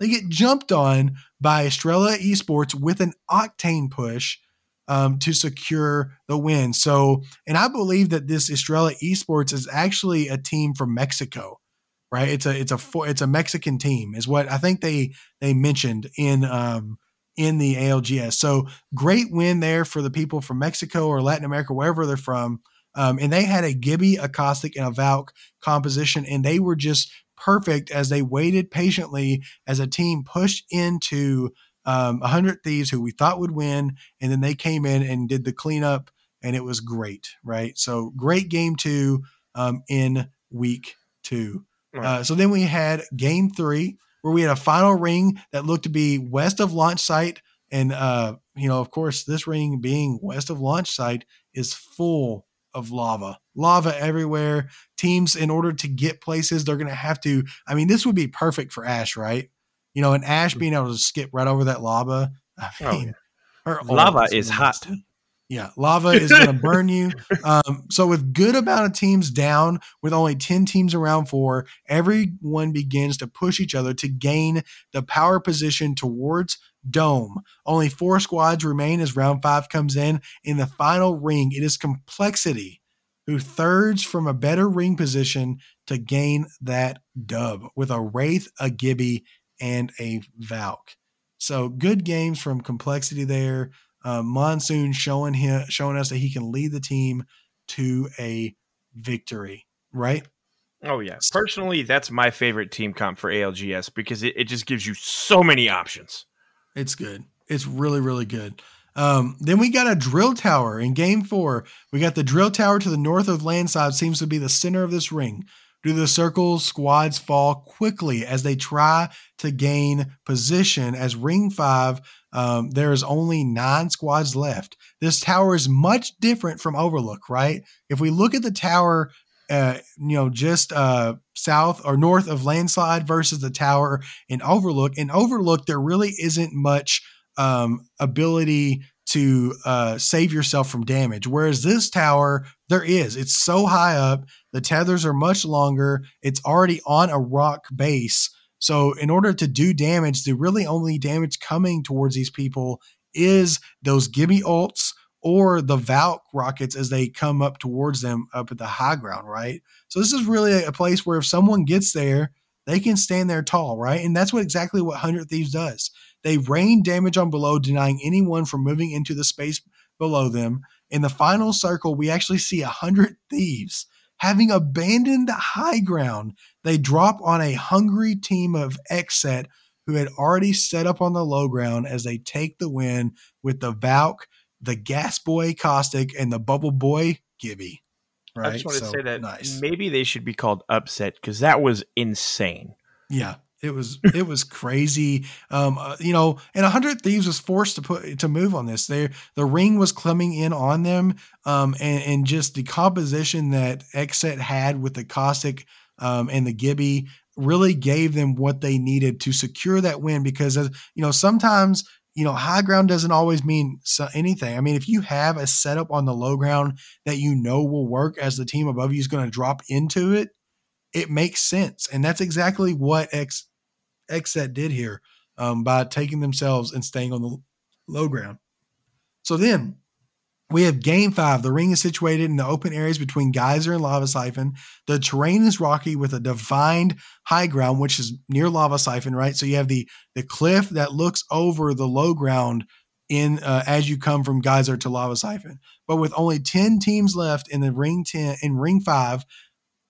They get jumped on by Estrella Esports with an Octane push Um, to secure the win. So, and I believe that this Estrella Esports is actually a team from Mexico, right? It's a, it's a, it's a Mexican team is what I think they, they mentioned in, um, in the A L G S. So great win there for the people from Mexico or Latin America, wherever they're from. Um, and they had a Gibby, a Caustic, and a Valk composition, and they were just perfect as they waited patiently as a team pushed into Um, one hundred Thieves, who we thought would win, and then they came in and did the cleanup, and it was great, right? So great game two um, in week two. Right. Uh, so then we had game three, where we had a final ring that looked to be west of launch site, and uh, you know, of course, this ring being west of launch site is full of lava, lava everywhere. Teams, in order to get places, they're going to have to. I mean, this would be perfect for Ash, right? You know, and Ash being able to skip right over that lava. I mean, oh, yeah. Her lava is hot. Yeah, lava is going to burn you. Um, so with good amount of teams down, with only ten teams around for, everyone begins to push each other to gain the power position towards Dome. Only four squads remain as round five comes in. In the final ring, it is Complexity who thirds from a better ring position to gain that dub with a Wraith, a Gibby, and a Valk. So good games from Complexity there. Uh, Monsoon showing him, showing us that he can lead the team to a victory, right? Oh, yeah. Personally, that's my favorite team comp for A L G S because it, it just gives you so many options. It's good. It's really, really good. Um, then we got a drill tower in game four. We got the drill tower to the north of Landside, seems to be the center of this ring. Due to the circle, squads fall quickly as they try to gain position as ring five. Um, there is only nine squads left. This tower is much different from Overlook, right? If we look at the tower, uh, you know, just uh, south or north of Landslide versus the tower in Overlook, in Overlook, there really isn't much um, ability to uh, save yourself from damage. Whereas this tower, there is. It's so high up. The tethers are much longer. It's already on a rock base. So in order to do damage, the really only damage coming towards these people is those Gibby ults or the Valk rockets as they come up towards them up at the high ground, right? So this is really a place where if someone gets there, they can stand there tall, right? And that's what exactly what Hundred Thieves does. They rain damage on below, denying anyone from moving into the space below them. In the final circle, we actually see Hundred Thieves. Having abandoned high ground, they drop on a hungry team of X SET who had already set up on the low ground as they take the win with the Valk, the Gas Boy Caustic, and the Bubble Boy Gibby. Right? I just want so, to say that nice. Maybe they should be called Upset because that was insane. Yeah, it was it was crazy. Um, uh, you know, and Hundred Thieves was forced to put to move on this. They, the ring was coming in on them, um, and, and just the composition that X SET had with the Caustic Um, and the Gibby really gave them what they needed to secure that win because, as, you know, sometimes, you know, high ground doesn't always mean so anything. I mean, if you have a setup on the low ground that you know will work as the team above you is going to drop into it, it makes sense. And that's exactly what X, X SET did here um, by taking themselves and staying on the low ground. So then we have game five. The ring is situated in the open areas between Geyser and Lava Siphon. The terrain is rocky with a defined high ground, which is near Lava Siphon, right? So you have the, the cliff that looks over the low ground in uh, as you come from Geyser to Lava Siphon. But with only ten teams left in the ring ten, in ring five,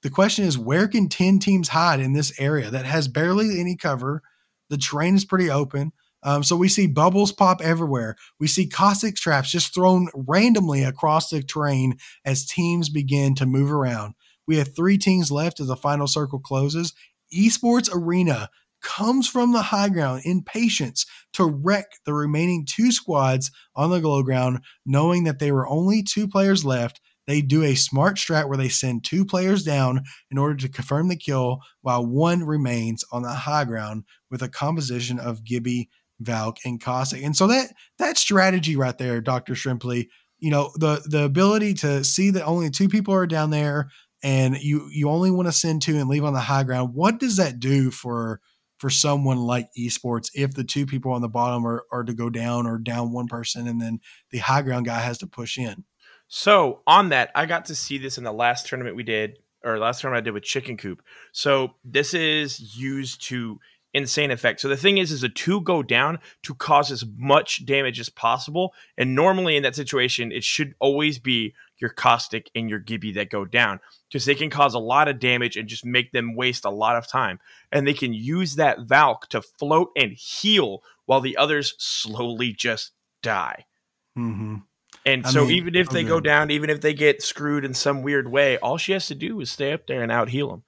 the question is, where can ten teams hide in this area that has barely any cover? The terrain is pretty open. Um, so we see bubbles pop everywhere. We see Caustic traps just thrown randomly across the terrain as teams begin to move around. We have three teams left as the final circle closes. Esports Arena comes from the high ground in patience to wreck the remaining two squads on the low ground, knowing that they were only two players left. They do a smart strat where they send two players down in order to confirm the kill while one remains on the high ground with a composition of Gibby, Valk, and Caustic. And so that that strategy right there, Doctor Shrimply, you know, the the ability to see that only two people are down there and you you only want to send two and leave on the high ground. What does that do for for someone like esports if the two people on the bottom are, are to go down or down one person and then the high ground guy has to push in? So on that, I got to see this in the last tournament we did, or last tournament I did with Chicken Coop. So this is used to insane effect. So the thing is, is the two go down to cause as much damage as possible. And normally in that situation, it should always be your Caustic and your Gibby that go down because they can cause a lot of damage and just make them waste a lot of time. And they can use that Valk to float and heal while the others slowly just die. Mm-hmm. And I so mean, even if I'm they good. go down, even if they get screwed in some weird way, all she has to do is stay up there and out heal them.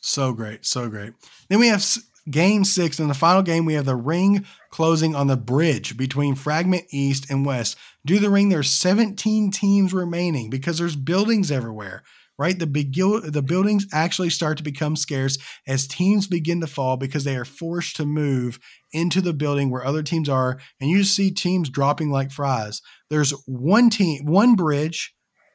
So great. So great. Then we have s- Game six. In the final game, we have the ring closing on the bridge between Fragment East and West. Due to the ring, there's seventeen teams remaining because there's buildings everywhere. right? The big the buildings actually start to become scarce as teams begin to fall because they are forced to move into the building where other teams are, and you see teams dropping like fries. There's one team, one bridge,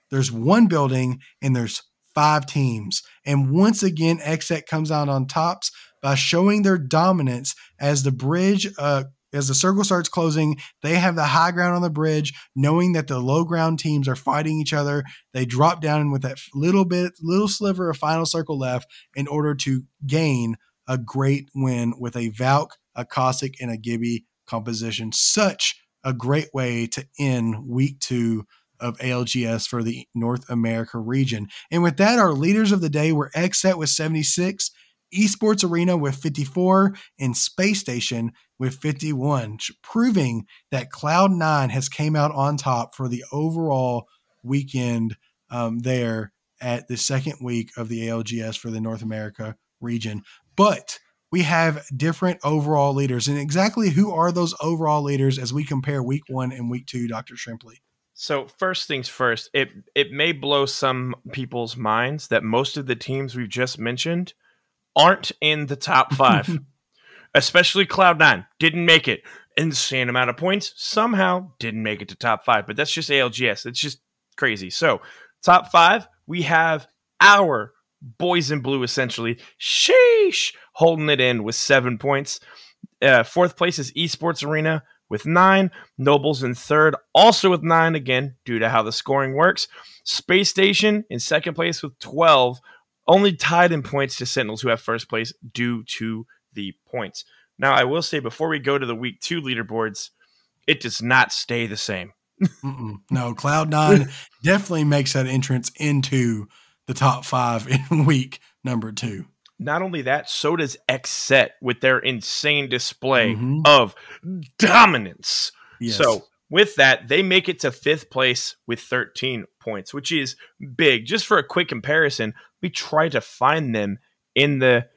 there's one building, and there's five teams. And once again, X S E T comes out on tops by showing their dominance as the bridge, uh, as the circle starts closing, they have the high ground on the bridge, knowing that the low ground teams are fighting each other. They drop down, and with that little bit, little sliver of final circle left in order to gain a great win with a Valk, a Caustic, and a Gibby composition. Such a great way to end week two of A L G S for the North America region. And with that, our leaders of the day were X S E T with seventy-six, Esports Arena with fifty-four, and Space Station with fifty-one, proving that Cloud nine has came out on top for the overall weekend um, there at the second week of the A L G S for the North America region. But we have different overall leaders, and exactly who are those overall leaders as we compare week one and week two, Doctor Shrimply? So first things first, it it may blow some people's minds that most of the teams we've just mentioned aren't in the top five, especially Cloud nine. Didn't make it. Insane amount of points. Somehow didn't make it to top five, but that's just A L G S. It's just crazy. So top five, we have our boys in blue, essentially. Sheesh! Holding it in with seven points. Uh, fourth place is Esports Arena with nine. Nobles in third, also with nine, again, due to how the scoring works. Space Station in second place with twelve, only tied in points to Sentinels, who have first place due to the points. Now, I will say, before we go to the week two leaderboards, it does not stay the same. Mm-mm. No, Cloud nine definitely makes that entrance into the top five in week number two. Not only that, so does X S E T with their insane display mm-hmm. of dominance. Yes. So with that, they make it to fifth place with thirteen points, which is big. Just for a quick comparison, we try to find them in the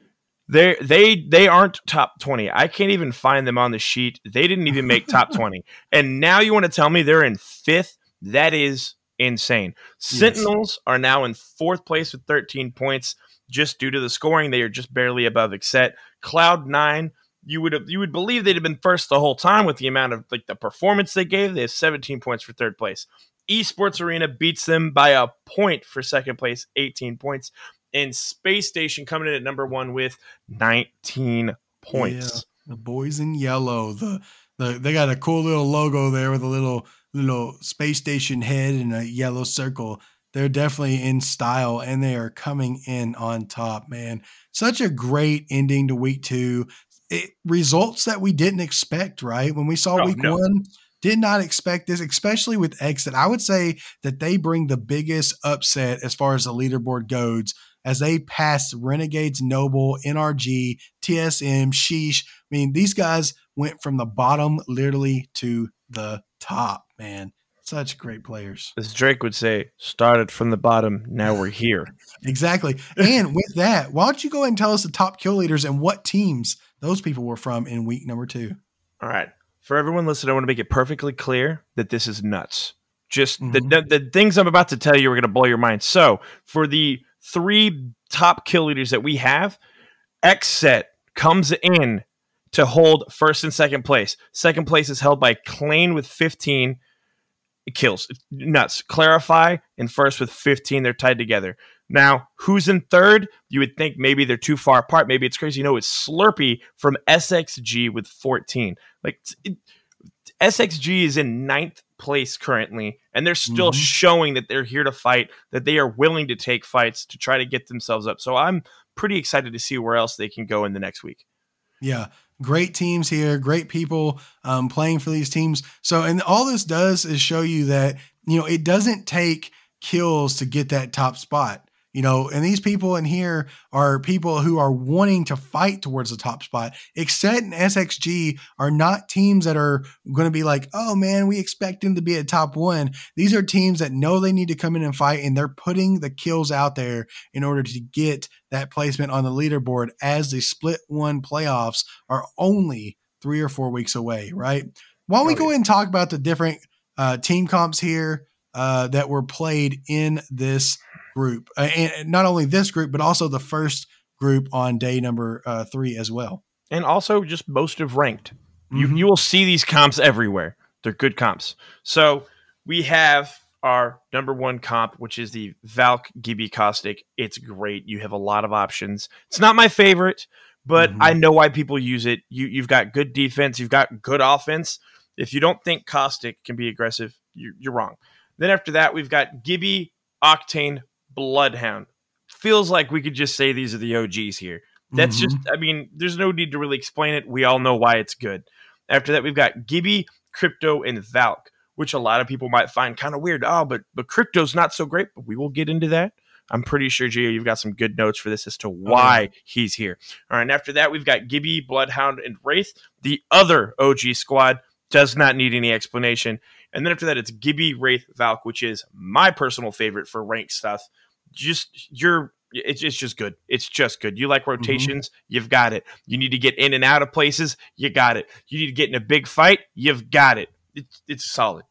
they they they aren't top twenty. I can't even find them on the sheet. They didn't even make top twenty. And now you want to tell me they're in fifth? That is insane. Yes. Sentinels are now in fourth place with thirteen points. Just due to the scoring, they are just barely above X S E T. Cloud nine, you would have, you would believe they'd have been first the whole time with the amount of like the performance they gave. They have seventeen points for third place. Esports Arena beats them by a point for second place, eighteen points. And Space Station coming in at number one with nineteen points. Yeah, the boys in yellow. The, the they got a cool little logo there with a little little Space Station head and a yellow circle. They're definitely in style, and they are coming in on top, man. Such a great ending to week two. It results that we didn't expect, right? When we saw oh, week no. one, did not expect this, especially with X S E T. I would say that they bring the biggest upset as far as the leaderboard goes, as they passed Renegades, Noble, N R G, T S M, Sheesh. I mean, these guys went from the bottom literally to the top, man. Such great players. As Drake would say, started from the bottom, now we're here. Exactly. And with that, why don't you go ahead and tell us the top kill leaders and what teams those people were from in week number two. All right. For everyone listening, I want to make it perfectly clear that this is nuts. Just mm-hmm. the, the, the things I'm about to tell you are going to blow your mind. So for the three top kill leaders that we have, X S E T comes in to hold first and second place. Second place is held by Klain with fifteen kills. Nuts. Clarify in first with fifteen. They're tied together. Now, who's in third? You would think maybe they're too far apart. Maybe it's crazy. No, it's Slurpee from S X G with fourteen. Like it, S X G is in ninth place currently, and they're still mm-hmm. showing that they're here to fight, that they are willing to take fights to try to get themselves up. So I'm pretty excited to see where else they can go in the next week. Yeah. Great teams here, great people um, playing for these teams. So, and all this does is show you that, you know, it doesn't take kills to get that top spot, you know, and these people in here are people who are wanting to fight towards the top spot. X S E T and S X G are not teams that are going to be like, oh man, we expect them to be at top one. These are teams that know they need to come in and fight, and they're putting the kills out there in order to get that placement on the leaderboard, as the split one playoffs are only three or four weeks away, right? Why don't we go ahead and talk about the different uh, team comps here uh, that were played in this group, uh, and not only this group, but also the first group on day number uh, three as well. And also just most of ranked. Mm-hmm. You you will see these comps everywhere. They're good comps. So we have our number one comp, which is the Valk Gibby Caustic. It's great. You have a lot of options. It's not my favorite, but mm-hmm. I know why people use it. You you've got good defense. You've got good offense. If you don't think Caustic can be aggressive, you're, you're wrong. Then after that, we've got Gibby, Octane, Bloodhound. Feels like we could just say these are the O Gs here. That's mm-hmm. just, I mean, there's no need to really explain it. We all know why it's good. After that, we've got Gibby, Crypto, and Valk, which a lot of people might find kind of weird. Oh, but but Crypto's not so great, but we will get into that. I'm pretty sure, Gio, you've got some good notes for this as to why okay. he's here. All right, and after that, we've got Gibby, Bloodhound, and Wraith. The other O G squad does not need any explanation. And then after that, it's Gibby, Wraith, Valk, which is my personal favorite for ranked stuff. Just you're it's it's just good. It's just good. You like rotations, mm-hmm. you've got it. You need to get in and out of places, you got it. You need to get in a big fight, you've got it. It's it's solid.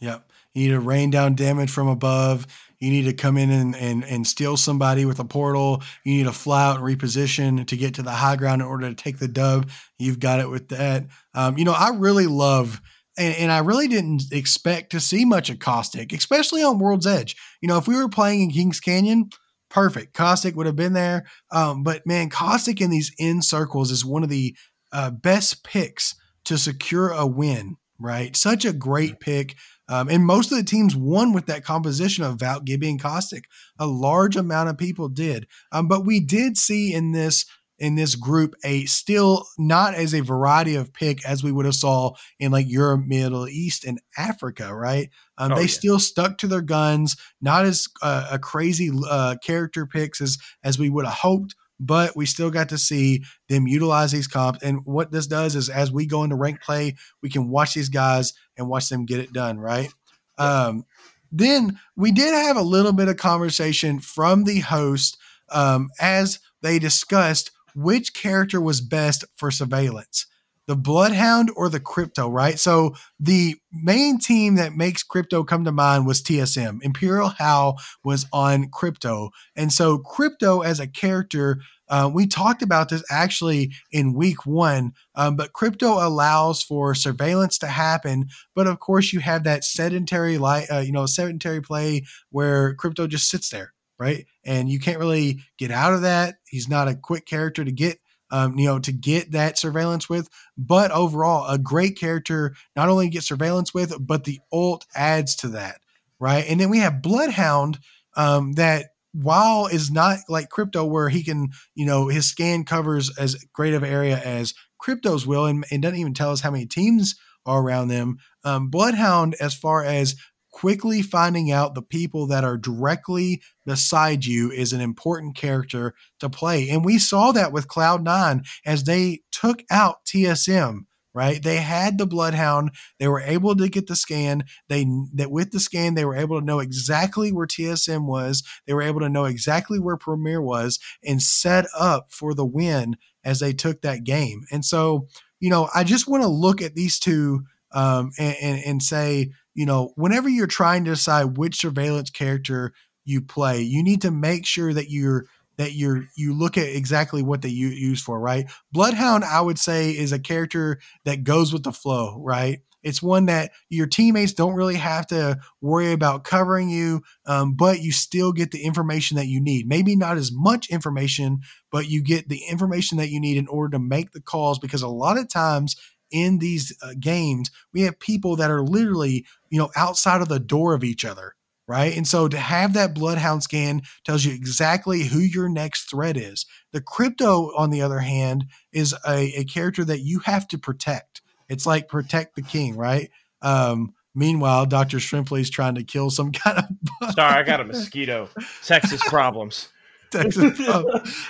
Yep. You need to rain down damage from above. You need to come in and, and, and steal somebody with a portal. You need to fly out and reposition to get to the high ground in order to take the dub. You've got it with that. Um, you know, I really love And, and I really didn't expect to see much of Caustic, especially on World's Edge. You know, if we were playing in Kings Canyon, perfect. Caustic would have been there. Um, but, man, Caustic in these end circles is one of the uh, best picks to secure a win, right? Such a great pick. Um, and most of the teams won with that composition of Valk, Gibby, and Caustic. A large amount of people did. Um, but we did see in this in this group, a still not as a variety of pick as we would have saw in like Europe, Middle East, and Africa, right? Um, oh, they yeah. still stuck to their guns, not as uh, a crazy uh, character picks as, as we would have hoped, but we still got to see them utilize these comps. And what this does is as we go into rank play, we can watch these guys and watch them get it done, right? Yeah. Um, then we did have a little bit of conversation from the host um, as they discussed which character was best for surveillance, the Bloodhound or the Crypto, right? So the main team that makes Crypto come to mind was T S M. Imperial Hal was on Crypto. And so Crypto as a character, uh, we talked about this actually in week one, um, but Crypto allows for surveillance to happen. But of course you have that sedentary light, uh, you know, sedentary play where Crypto just sits there. Right. And you can't really get out of that. He's not a quick character to get, um, you know, to get that surveillance with, but overall a great character, not only get surveillance with, but the ult adds to that. Right. And then we have Bloodhound, um, that while is not like Crypto where he can, you know, his scan covers as great of an area as Crypto's will, and, and doesn't even tell us how many teams are around them. Um, Bloodhound, as far as quickly finding out the people that are directly beside you, is an important character to play. And we saw that with Cloud nine as they took out T S M, right? They had the Bloodhound. They were able to get the scan. They that with the scan, they were able to know exactly where T S M was. They were able to know exactly where Premier was and set up for the win as they took that game. And so, you know, I just want to look at these two um, and, and, and say, you know, whenever you're trying to decide which surveillance character you play, you need to make sure that you're that you're you look at exactly what they u- use for, right? Bloodhound, I would say, is a character that goes with the flow, right? It's one that your teammates don't really have to worry about covering you, um, but you still get the information that you need. Maybe not as much information, but you get the information that you need in order to make the calls, because a lot of times in these uh, games, we have people that are literally, you know, outside of the door of each other, right? And so to have that Bloodhound scan tells you exactly who your next threat is. The Crypto, on the other hand, is a, a character that you have to protect. It's like protect the king, right? Um, meanwhile, Doctor Shrimply is trying to kill some kind of... Sorry, I got a mosquito. Texas problems.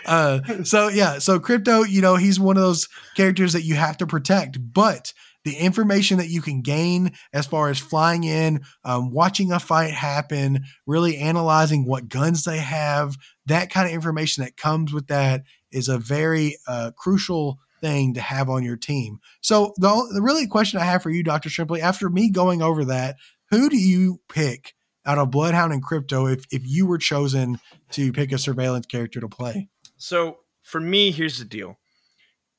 uh, so yeah, so Crypto, you know, he's one of those characters that you have to protect, but the information that you can gain as far as flying in, um, watching a fight happen, really analyzing what guns they have, that kind of information that comes with that is a very uh, crucial thing to have on your team. So the, the really question I have for you, Doctor Shrimply, after me going over that, who do you pick out of Bloodhound and Crypto if if you were chosen to pick a surveillance character to play? So for me, here's the deal.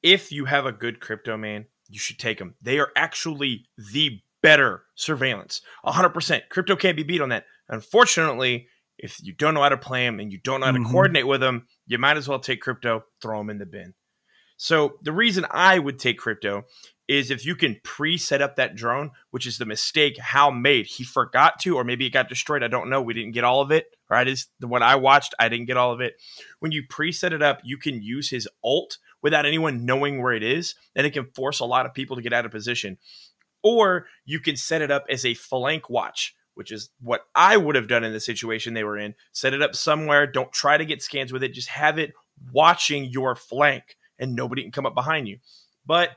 If you have a good Crypto main, you should take them. They are actually the better surveillance. one hundred percent. Crypto can't be beat on that. Unfortunately, if you don't know how to play them and you don't know how to mm-hmm. coordinate with them, you might as well take Crypto, throw them in the bin. So the reason I would take Crypto is if you can pre-set up that drone, which is the mistake Hal made. He forgot to, or maybe it got destroyed. I don't know. We didn't get all of it. Right? Is the one I watched. I didn't get all of it. When you pre-set it up, you can use his ult without anyone knowing where it is, and it can force a lot of people to get out of position. Or you can set it up as a flank watch, which is what I would have done in the situation they were in. Set it up somewhere. Don't try to get scans with it. Just have it watching your flank, and nobody can come up behind you. But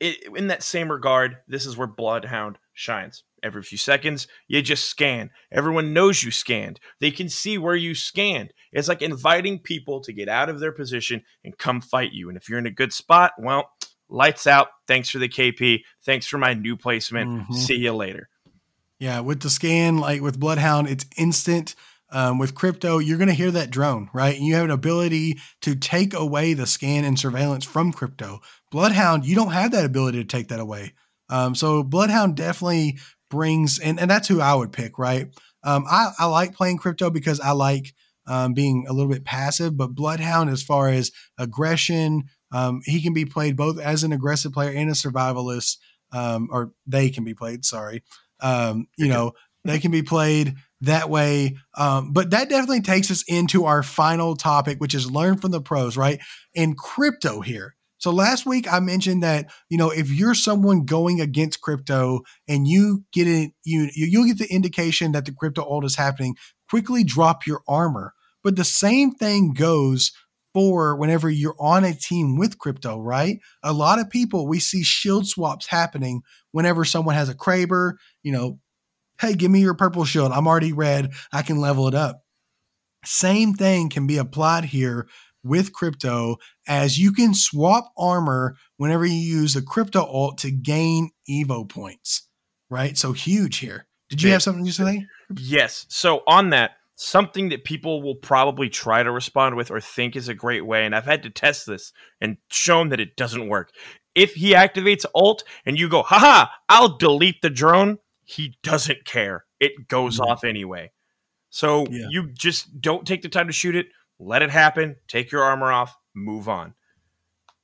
it, in that same regard, this is where Bloodhound shines. Every few seconds, you just scan. Everyone knows you scanned. They can see where you scanned. It's like inviting people to get out of their position and come fight you. And if you're in a good spot, well, lights out. Thanks for the K P. Thanks for my new placement. Mm-hmm. See you later. Yeah, with the scan, like with Bloodhound, it's instant. Um, with Crypto, you're going to hear that drone, right? And you have an ability to take away the scan and surveillance from Crypto. Bloodhound, you don't have that ability to take that away. Um, so Bloodhound definitely brings, and, and that's who I would pick, right? Um, I, I like playing Crypto because I like um, being a little bit passive, but Bloodhound, as far as aggression, um, he can be played both as an aggressive player and a survivalist, um, or they can be played, sorry. Um, you know, they can be played that way. Um, but that definitely takes us into our final topic, which is learn from the pros, right? And Crypto here. So last week I mentioned that, you know, if you're someone going against Crypto and you get it, you, you'll get the indication that the Crypto ult is happening, quickly drop your armor. But the same thing goes for whenever you're on a team with Crypto, right? A lot of people, we see shield swaps happening whenever someone has a Kraber, you know, hey, give me your purple shield. I'm already red. I can level it up. Same thing can be applied here with Crypto, as you can swap armor whenever you use a Crypto ult to gain Evo points, right? So huge here. Did you yeah. have something to say? Yes. So on that, something that people will probably try to respond with or think is a great way, and I've had to test this and shown that it doesn't work. If he activates ult and you go, haha, I'll delete the drone, he doesn't care. It goes off anyway. So yeah. you just don't take the time to shoot it. Let it happen. Take your armor off. Move on.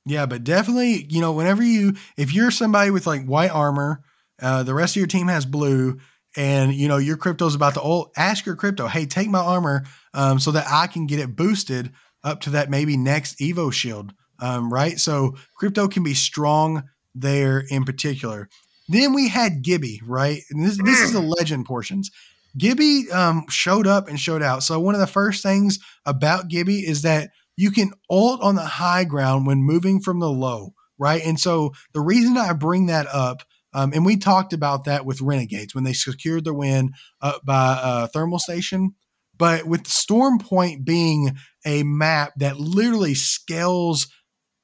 Yeah, but definitely, you know, whenever you, if you're somebody with like white armor, uh, the rest of your team has blue, and, you know, your Crypto's about to ult, ask your Crypto, hey, take my armor um, so that I can get it boosted up to that maybe next Evo shield, um, right? So Crypto can be strong there in particular. Then we had Gibby, right? And this, this is the legend portions. Gibby um, showed up and showed out. So one of the first things about Gibby is that you can ult on the high ground when moving from the low, right? And so the reason I bring that up, um, and we talked about that with Renegades when they secured the win up by uh, Thermal Station, but with Storm Point being a map that literally scales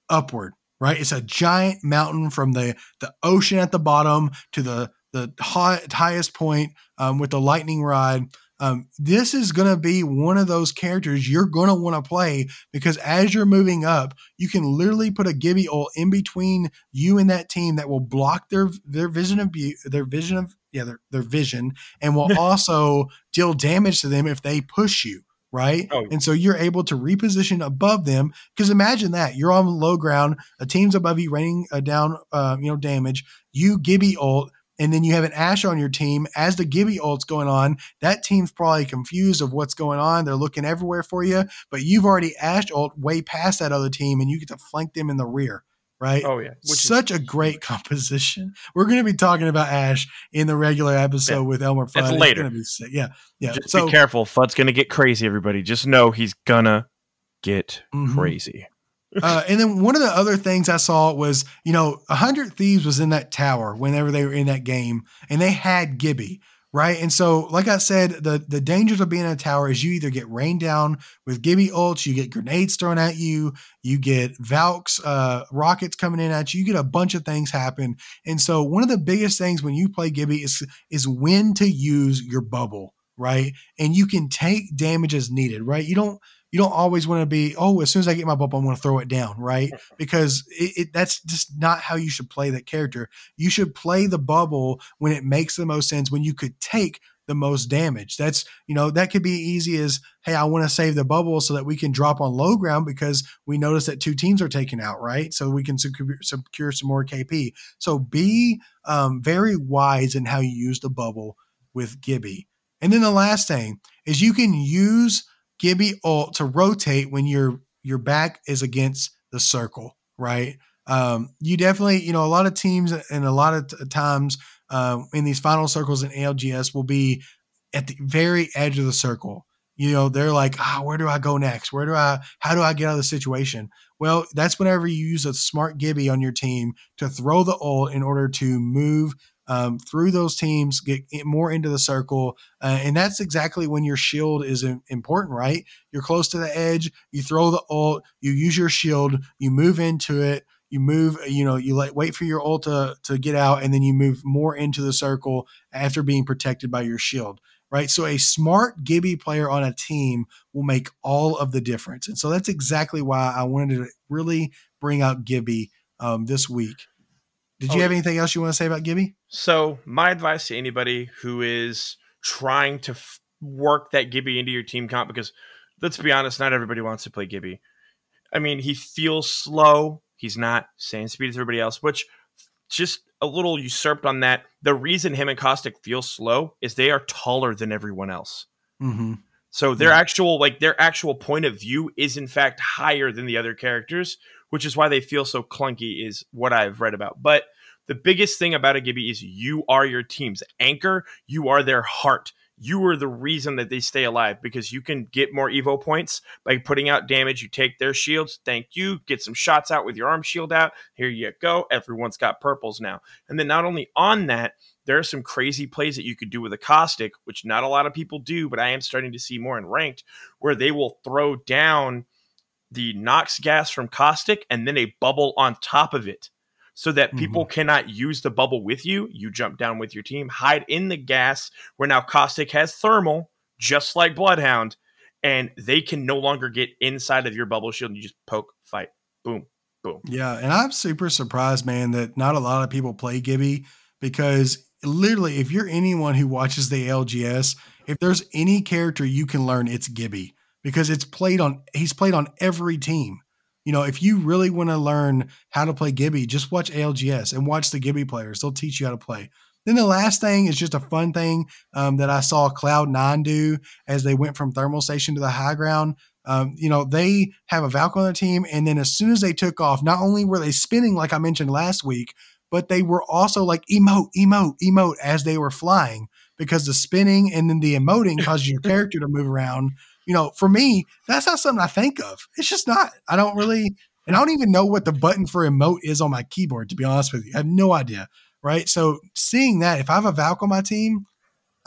upward, right? It's a giant mountain from the, the ocean at the bottom to the, the high, highest point um, with the lightning rod. Um, this is going to be one of those characters you're going to want to play because as you're moving up, you can literally put a Gibby ult in between you and that team that will block their their vision of their vision of yeah their their vision and will also deal damage to them if they push you. Right. Oh. And so you're able to reposition above them because imagine that you're on low ground, a team's above you raining uh, down, uh, you know, damage, you Gibby ult, and then you have an Ash on your team as the Gibby ult's going on. That team's probably confused of what's going on. They're looking everywhere for you, but you've already Ash ult way past that other team and you get to flank them in the rear. Right. Oh, yeah. Which Such is- a great composition. We're going to be talking about Ash in the regular episode yeah. with Elmer Fudd. That's later. Be sick. Yeah. Yeah. Just so, be careful. Fudd's going to get crazy, everybody. Just know he's going to get mm-hmm. crazy. uh, and then one of the other things I saw was, you know, Hundred Thieves was in that tower whenever they were in that game, and they had Gibby. right? And so, like I said, the, the dangers of being in a tower is you either get rained down with Gibby ults, you get grenades thrown at you, you get Valk's uh, rockets coming in at you, you get a bunch of things happen. And so one of the biggest things when you play Gibby is, is when to use your bubble, right? And you can take damage as needed, right? You don't You don't always want to be, oh, as soon as I get my bubble, I'm going to throw it down, right? Because it, it, that's just not how you should play that character. You should play the bubble when it makes the most sense, when you could take the most damage. That's, you know, that could be easy as, hey, I want to save the bubble so that we can drop on low ground because we notice that two teams are taken out, right? So we can secure, secure some more K P. So be um, very wise in how you use the bubble with Gibby. And then the last thing is you can use Gibby ult to rotate when your your back is against the circle, right? Um, you definitely, you know, a lot of teams and a lot of t times uh, in these final circles in A L G S will be at the very edge of the circle. You know, they're like, ah, where do I go next? Where do I, how do I get out of the situation? Well, that's whenever you use a smart Gibby on your team to throw the ult in order to move Um, through those teams, get more into the circle. Uh, and that's exactly when your shield is important, right? You're close to the edge, you throw the ult, you use your shield, you move into it, you move, you know, you like wait for your ult to, to get out, and then you move more into the circle after being protected by your shield, right? So a smart Gibby player on a team will make all of the difference. And so that's exactly why I wanted to really bring out Gibby um, this week. Did you oh, have anything else you want to say about Gibby? So my advice to anybody who is trying to f work that Gibby into your team comp, because let's be honest, not everybody wants to play Gibby. I mean, he feels slow. He's not same speed as everybody else, which just a little usurped on that. The reason him and Caustic feel slow is they are taller than everyone else. Mm-hmm. So their yeah. actual like their actual point of view is in fact higher than the other characters, which is why they feel so clunky is what I've read about. But the biggest thing about a Gibby is you are your team's anchor. You are their heart. You are the reason that they stay alive because you can get more Evo points by putting out damage. You take their shields. Thank you. Get some shots out with your arm shield out. Here you go. Everyone's got purples now. And then not only on that, there are some crazy plays that you could do with a Caustic, which not a lot of people do, but I am starting to see more in ranked, where they will throw down the Nox gas from Caustic and then a bubble on top of it so that people mm-hmm. cannot use the bubble with you. You jump down with your team, hide in the gas where now Caustic has thermal, just like Bloodhound, and they can no longer get inside of your bubble shield. And you just poke, fight, boom, boom. Yeah, and I'm super surprised, man, that not a lot of people play Gibby because literally if you're anyone who watches the A L G S, if there's any character you can learn, it's Gibby. Because it's played on, he's played on every team. You know, if you really want to learn how to play Gibby, just watch A L G S and watch the Gibby players. They'll teach you how to play. Then the last thing is just a fun thing um, that I saw Cloud nine do as they went from Thermal Station to the high ground. Um, you know, they have a Valk on their team. And then as soon as they took off, not only were they spinning, like I mentioned last week, but they were also like emote, emote, emote as they were flying because the spinning and then the emoting caused your character to move around. You know, for me, that's not something I think of. It's just not. I don't really, and I don't even know what the button for emote is on my keyboard, to be honest with you. I have no idea, right? So seeing that, if I have a Valk on my team,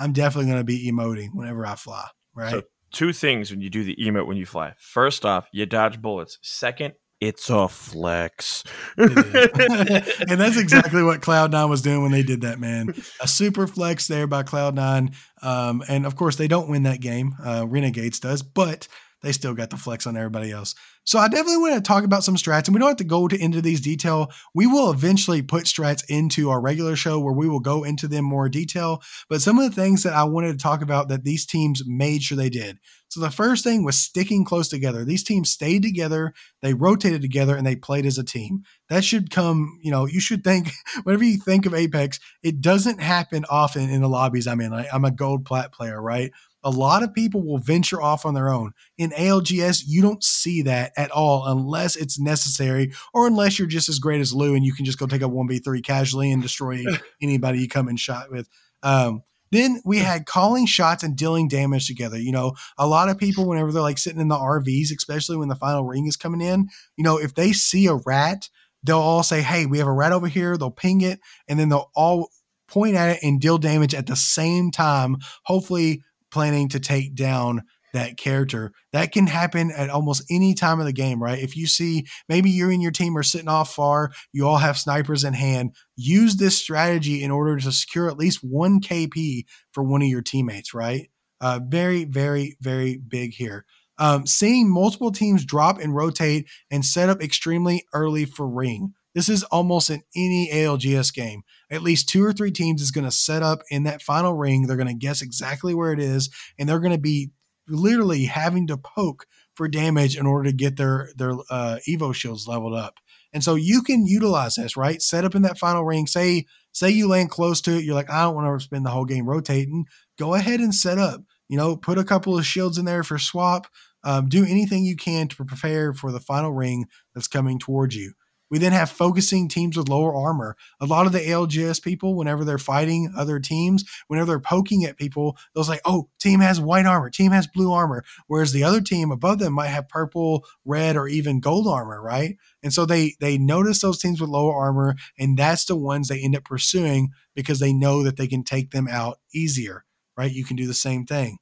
I'm definitely going to be emoting whenever I fly, right? So two things when you do the emote when you fly. First off, you dodge bullets. Second, it's a flex. And that's exactly what Cloud nine was doing when they did that, man. A super flex there by Cloud nine. Um, and, of course, they don't win that game. Uh, Renegades does, but they still got the flex on everybody else. So I definitely want to talk about some strats, and we don't have to go to, into these detail. We will eventually put strats into our regular show where we will go into them more detail. But some of the things that I wanted to talk about that these teams made sure they did. So the first thing was sticking close together. These teams stayed together, they rotated together, and they played as a team. That should come, you know, you should think, whenever you think of Apex, it doesn't happen often in the lobbies I'm in. I, I'm a gold plat player, right? A lot of people will venture off on their own. In A L G S, you don't see that at all unless it's necessary or unless you're just as great as Lou and you can just go take a one v three casually and destroy anybody you come in shot with. Um, then we had calling shots and dealing damage together. You know, a lot of people, whenever they're like sitting in the R Vs, especially when the final ring is coming in, you know, if they see a rat, they'll all say, hey, we have a rat over here. They'll ping it, and then they'll all point at it and deal damage at the same time, hopefully planning to take down that character. That can happen at almost any time of the game, right? If you see maybe you and your team are sitting off far, you all have snipers in hand, use this strategy in order to secure at least one K P for one of your teammates, right? Uh, very, very, very big here. Um, seeing multiple teams drop and rotate and set up extremely early for ring. This is almost in any A L G S game. At least two or three teams is going to set up in that final ring. They're going to guess exactly where it is, and they're going to be literally having to poke for damage in order to get their, their uh, Evo shields leveled up. And so you can utilize this, right? Set up in that final ring. Say, say you land close to it. You're like, I don't want to spend the whole game rotating. Go ahead and set up. You know, put a couple of shields in there for swap. Um, do anything you can to prepare for the final ring that's coming towards you. We then have focusing teams with lower armor. A lot of the A L G S people, whenever they're fighting other teams, whenever they're poking at people, they'll say, oh, team has white armor, team has blue armor, whereas the other team above them might have purple, red, or even gold armor, right? And so they they notice those teams with lower armor, and that's the ones they end up pursuing because they know that they can take them out easier, right? You can do the same thing.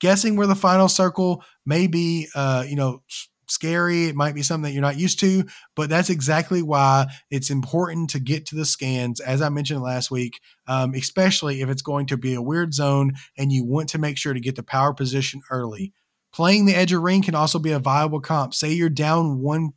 Guessing where the final circle may be, uh, you know, scary. It might be something that you're not used to, but that's exactly why it's important to get to the scans, as I mentioned last week, um, especially if it's going to be a weird zone and you want to make sure to get the power position early. Playing the edge of ring can also be a viable comp. Say you're down one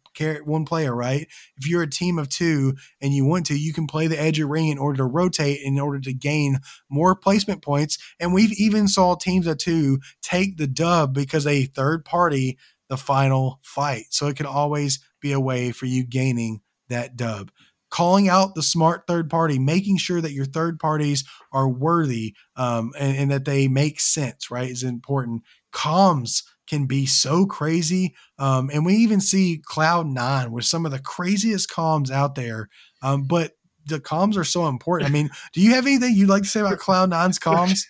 one player, right? If you're a team of two and you want to, you can play the edge of ring in order to rotate, in order to gain more placement points. And we've even saw teams of two take the dub because a third party the final fight. So it can always be a way for you gaining that dub. Calling out the smart third party, making sure that your third parties are worthy um, and, and that they make sense, right, is important. Comms can be so crazy. Um, and we even see Cloud nine with some of the craziest comms out there. Um, but the comms are so important. I mean, do you have anything you'd like to say about Cloud nine's comms?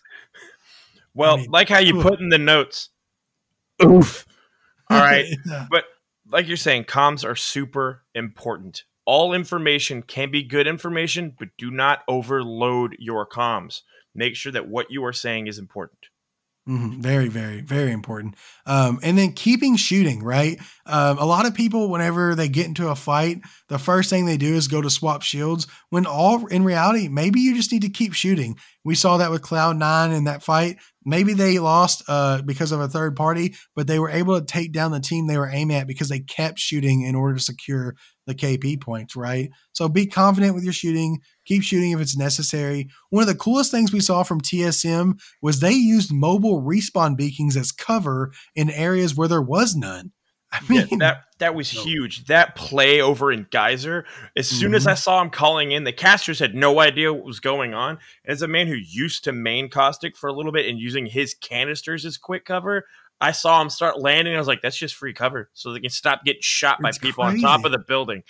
Well, I mean, like how you put in the notes. Oof. All right. But like you're saying, comms are super important. All information can be good information, but do not overload your comms. Make sure that what you are saying is important. Mm-hmm. Very, very, very important. Um, and then keeping shooting, right? Um, a lot of people, whenever they get into a fight, the first thing they do is go to swap shields when all in reality, maybe you just need to keep shooting. We saw that with Cloud nine in that fight. Maybe they lost uh, because of a third party, but they were able to take down the team they were aiming at because they kept shooting in order to secure the K P points, right? So be confident with your shooting. Keep shooting if it's necessary. One of the coolest things we saw from T S M was they used mobile respawn beacons as cover in areas where there was none. I mean, yeah, that that was so huge. That play over in Geyser, as soon mm-hmm. as I saw him calling in, the casters had no idea what was going on. As a man who used to main Caustic for a little bit and using his canisters as quick cover, I saw him start landing. I was like, that's just free cover so they can stop getting shot by it's people crazy. On top of the building.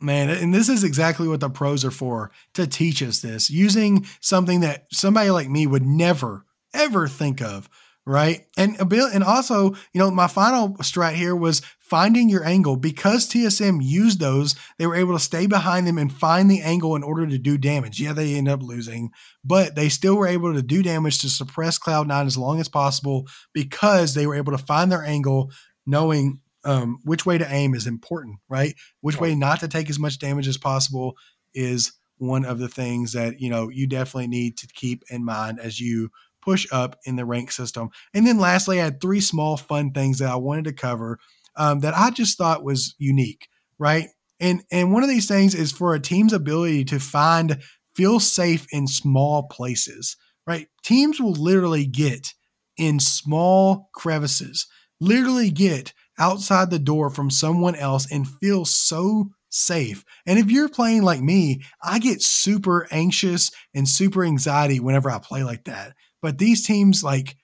Man, and this is exactly what the pros are for, to teach us this, using something that somebody like me would never, ever think of. Right. And a bill, and also, you know, my final strat here was finding your angle. Because T S M used those, they were able to stay behind them and find the angle in order to do damage. Yeah, they end up losing, but they still were able to do damage to suppress Cloud nine as long as possible because they were able to find their angle, knowing um, which way to aim is important, right? Which way not to take as much damage as possible is one of the things that, you know, you definitely need to keep in mind as you push up in the rank system. And then lastly, I had three small fun things that I wanted to cover um, that I just thought was unique, right? And and one of these things is for a team's ability to find, feel safe in small places, right? Teams will literally get in small crevices, literally get outside the door from someone else and feel so safe. And if you're playing like me, I get super anxious and super anxiety whenever I play like that. But these teams, like,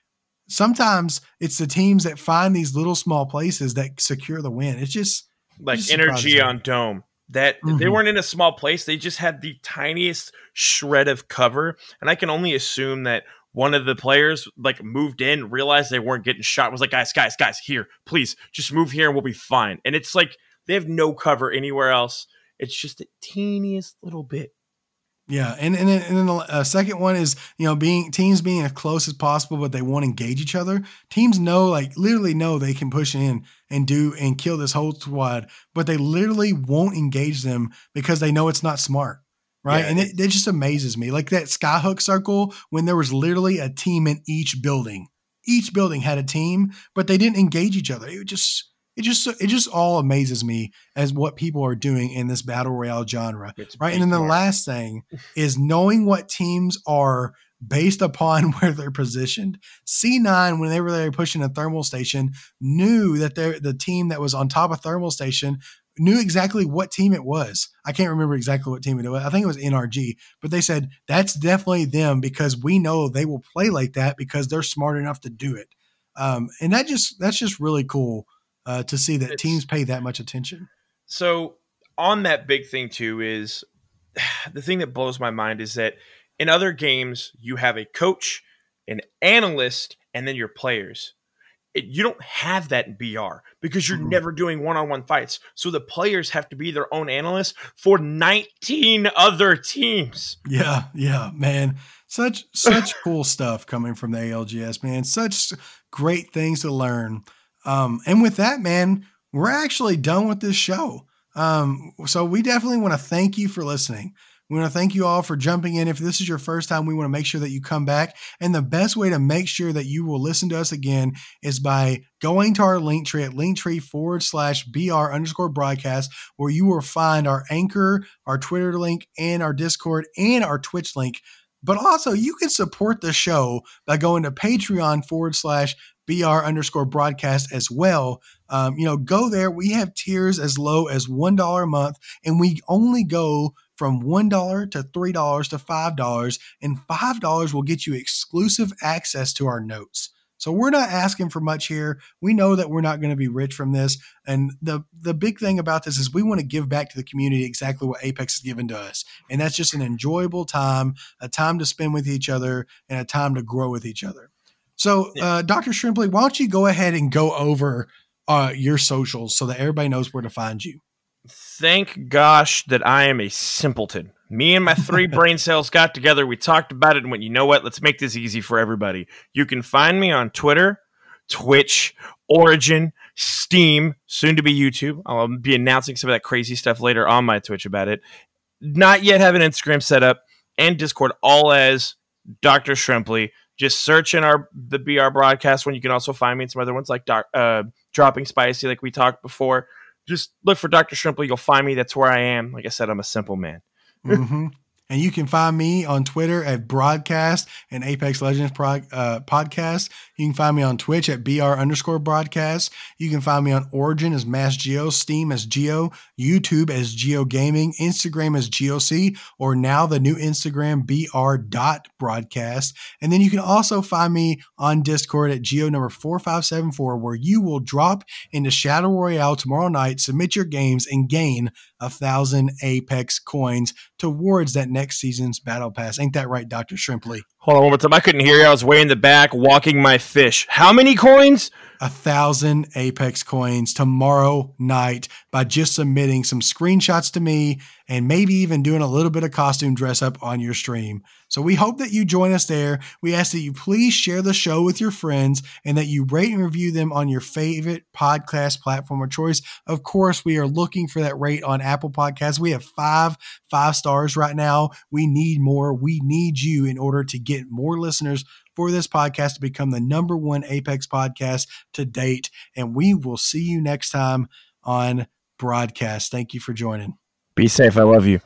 sometimes it's the teams that find these little small places that secure the win. It's just like just Energy on Dome. That mm-hmm. They weren't in a small place. They just had the tiniest shred of cover. And I can only assume that one of the players, like, moved in, realized they weren't getting shot, was like, guys, guys, guys, here, please just move here and we'll be fine. And it's like they have no cover anywhere else. It's just the teeniest little bit. Yeah, and and then, and then the uh, second one is, you know, being teams being as close as possible, but they won't engage each other. Teams know, like, literally know they can push in and do and kill this whole squad, but they literally won't engage them because they know it's not smart, right? Yeah, and it, it just amazes me. Like that Skyhook circle, when there was literally a team in each building. Each building had a team, but they didn't engage each other. It just... It just it just all amazes me as what people are doing in this battle royale genre, it's right? And then the last thing is knowing what teams are based upon where they're positioned. C nine, when they were there pushing a thermal station, knew that the team that was on top of thermal station knew exactly what team it was. I can't remember exactly what team it was. I think it was N R G, but they said that's definitely them because we know they will play like that because they're smart enough to do it. Um, and that just that's just really cool. Uh, to see that teams pay that much attention. So on that big thing too is the thing that blows my mind is that in other games, you have a coach, an analyst, and then your players. It, you don't have that in B R because you're mm. never doing one-on-one fights. So the players have to be their own analysts for nineteen other teams. Yeah. Yeah, man. Such, such cool stuff coming from the A L G S, man. Such great things to learn. Um, and with that, man, we're actually done with this show. Um, so we definitely want to thank you for listening. We want to thank you all for jumping in. If this is your first time, we want to make sure that you come back. And the best way to make sure that you will listen to us again is by going to our link tree at linktree forward slash BR underscore broadcast, where you will find our Anchor, our Twitter link, and our Discord and our Twitch link. But also you can support the show by going to Patreon forward slash BR underscore broadcast as well. Um, you know, go there. We have tiers as low as one dollar a month, and we only go from one dollar to three dollars to five dollars, and five dollars will get you exclusive access to our notes. So we're not asking for much here. We know that we're not going to be rich from this. And the the big thing about this is we want to give back to the community exactly what Apex has given to us. And that's just an enjoyable time, a time to spend with each other, and a time to grow with each other. So, uh, Doctor Shrimply, why don't you go ahead and go over uh, your socials so that everybody knows where to find you? Thank gosh that I am a simpleton. Me and my three brain cells got together. We talked about it and went, you know what? Let's make this easy for everybody. You can find me on Twitter, Twitch, Origin, Steam, soon to be YouTube. I'll be announcing some of that crazy stuff later on my Twitch about it. Not yet have an Instagram set up, and Discord, all as Doctor Shrimply. Just search in our the B R broadcast one. You can also find me in some other ones like doc, uh, Dropping Spicy, like we talked before. Just look for Doctor Shrimply. You'll find me. That's where I am. Like I said, I'm a simple man. mm-hmm. And you can find me on Twitter at Broadcast and Apex Legends prog, uh, Podcast. You can find me on Twitch at B R underscore broadcast. You can find me on Origin as Mass Geo, Steam as Geo, YouTube as Geo Gaming, Instagram as G O C, or now the new Instagram B R dot broadcast. And then you can also find me on Discord at Geo number four five seven four, where you will drop into Shadow Royale tomorrow night, submit your games, and gain a thousand Apex coins towards that next season's Battle Pass. Ain't that right, Doctor Shrimply? Hold on one more time. I couldn't hear you. I was way in the back walking my fish. How many coins? A thousand Apex coins tomorrow night by just submitting some screenshots to me and maybe even doing a little bit of costume dress up on your stream. So we hope that you join us there. We ask that you please share the show with your friends and that you rate and review them on your favorite podcast platform of choice. Of course, we are looking for that rate on Apple Podcasts. We have five, five stars right now. We need more. We need you in order to get more listeners for this podcast to become the number one Apex podcast to date. And we will see you next time on Broadcast. Thank you for joining. Be safe. I love you.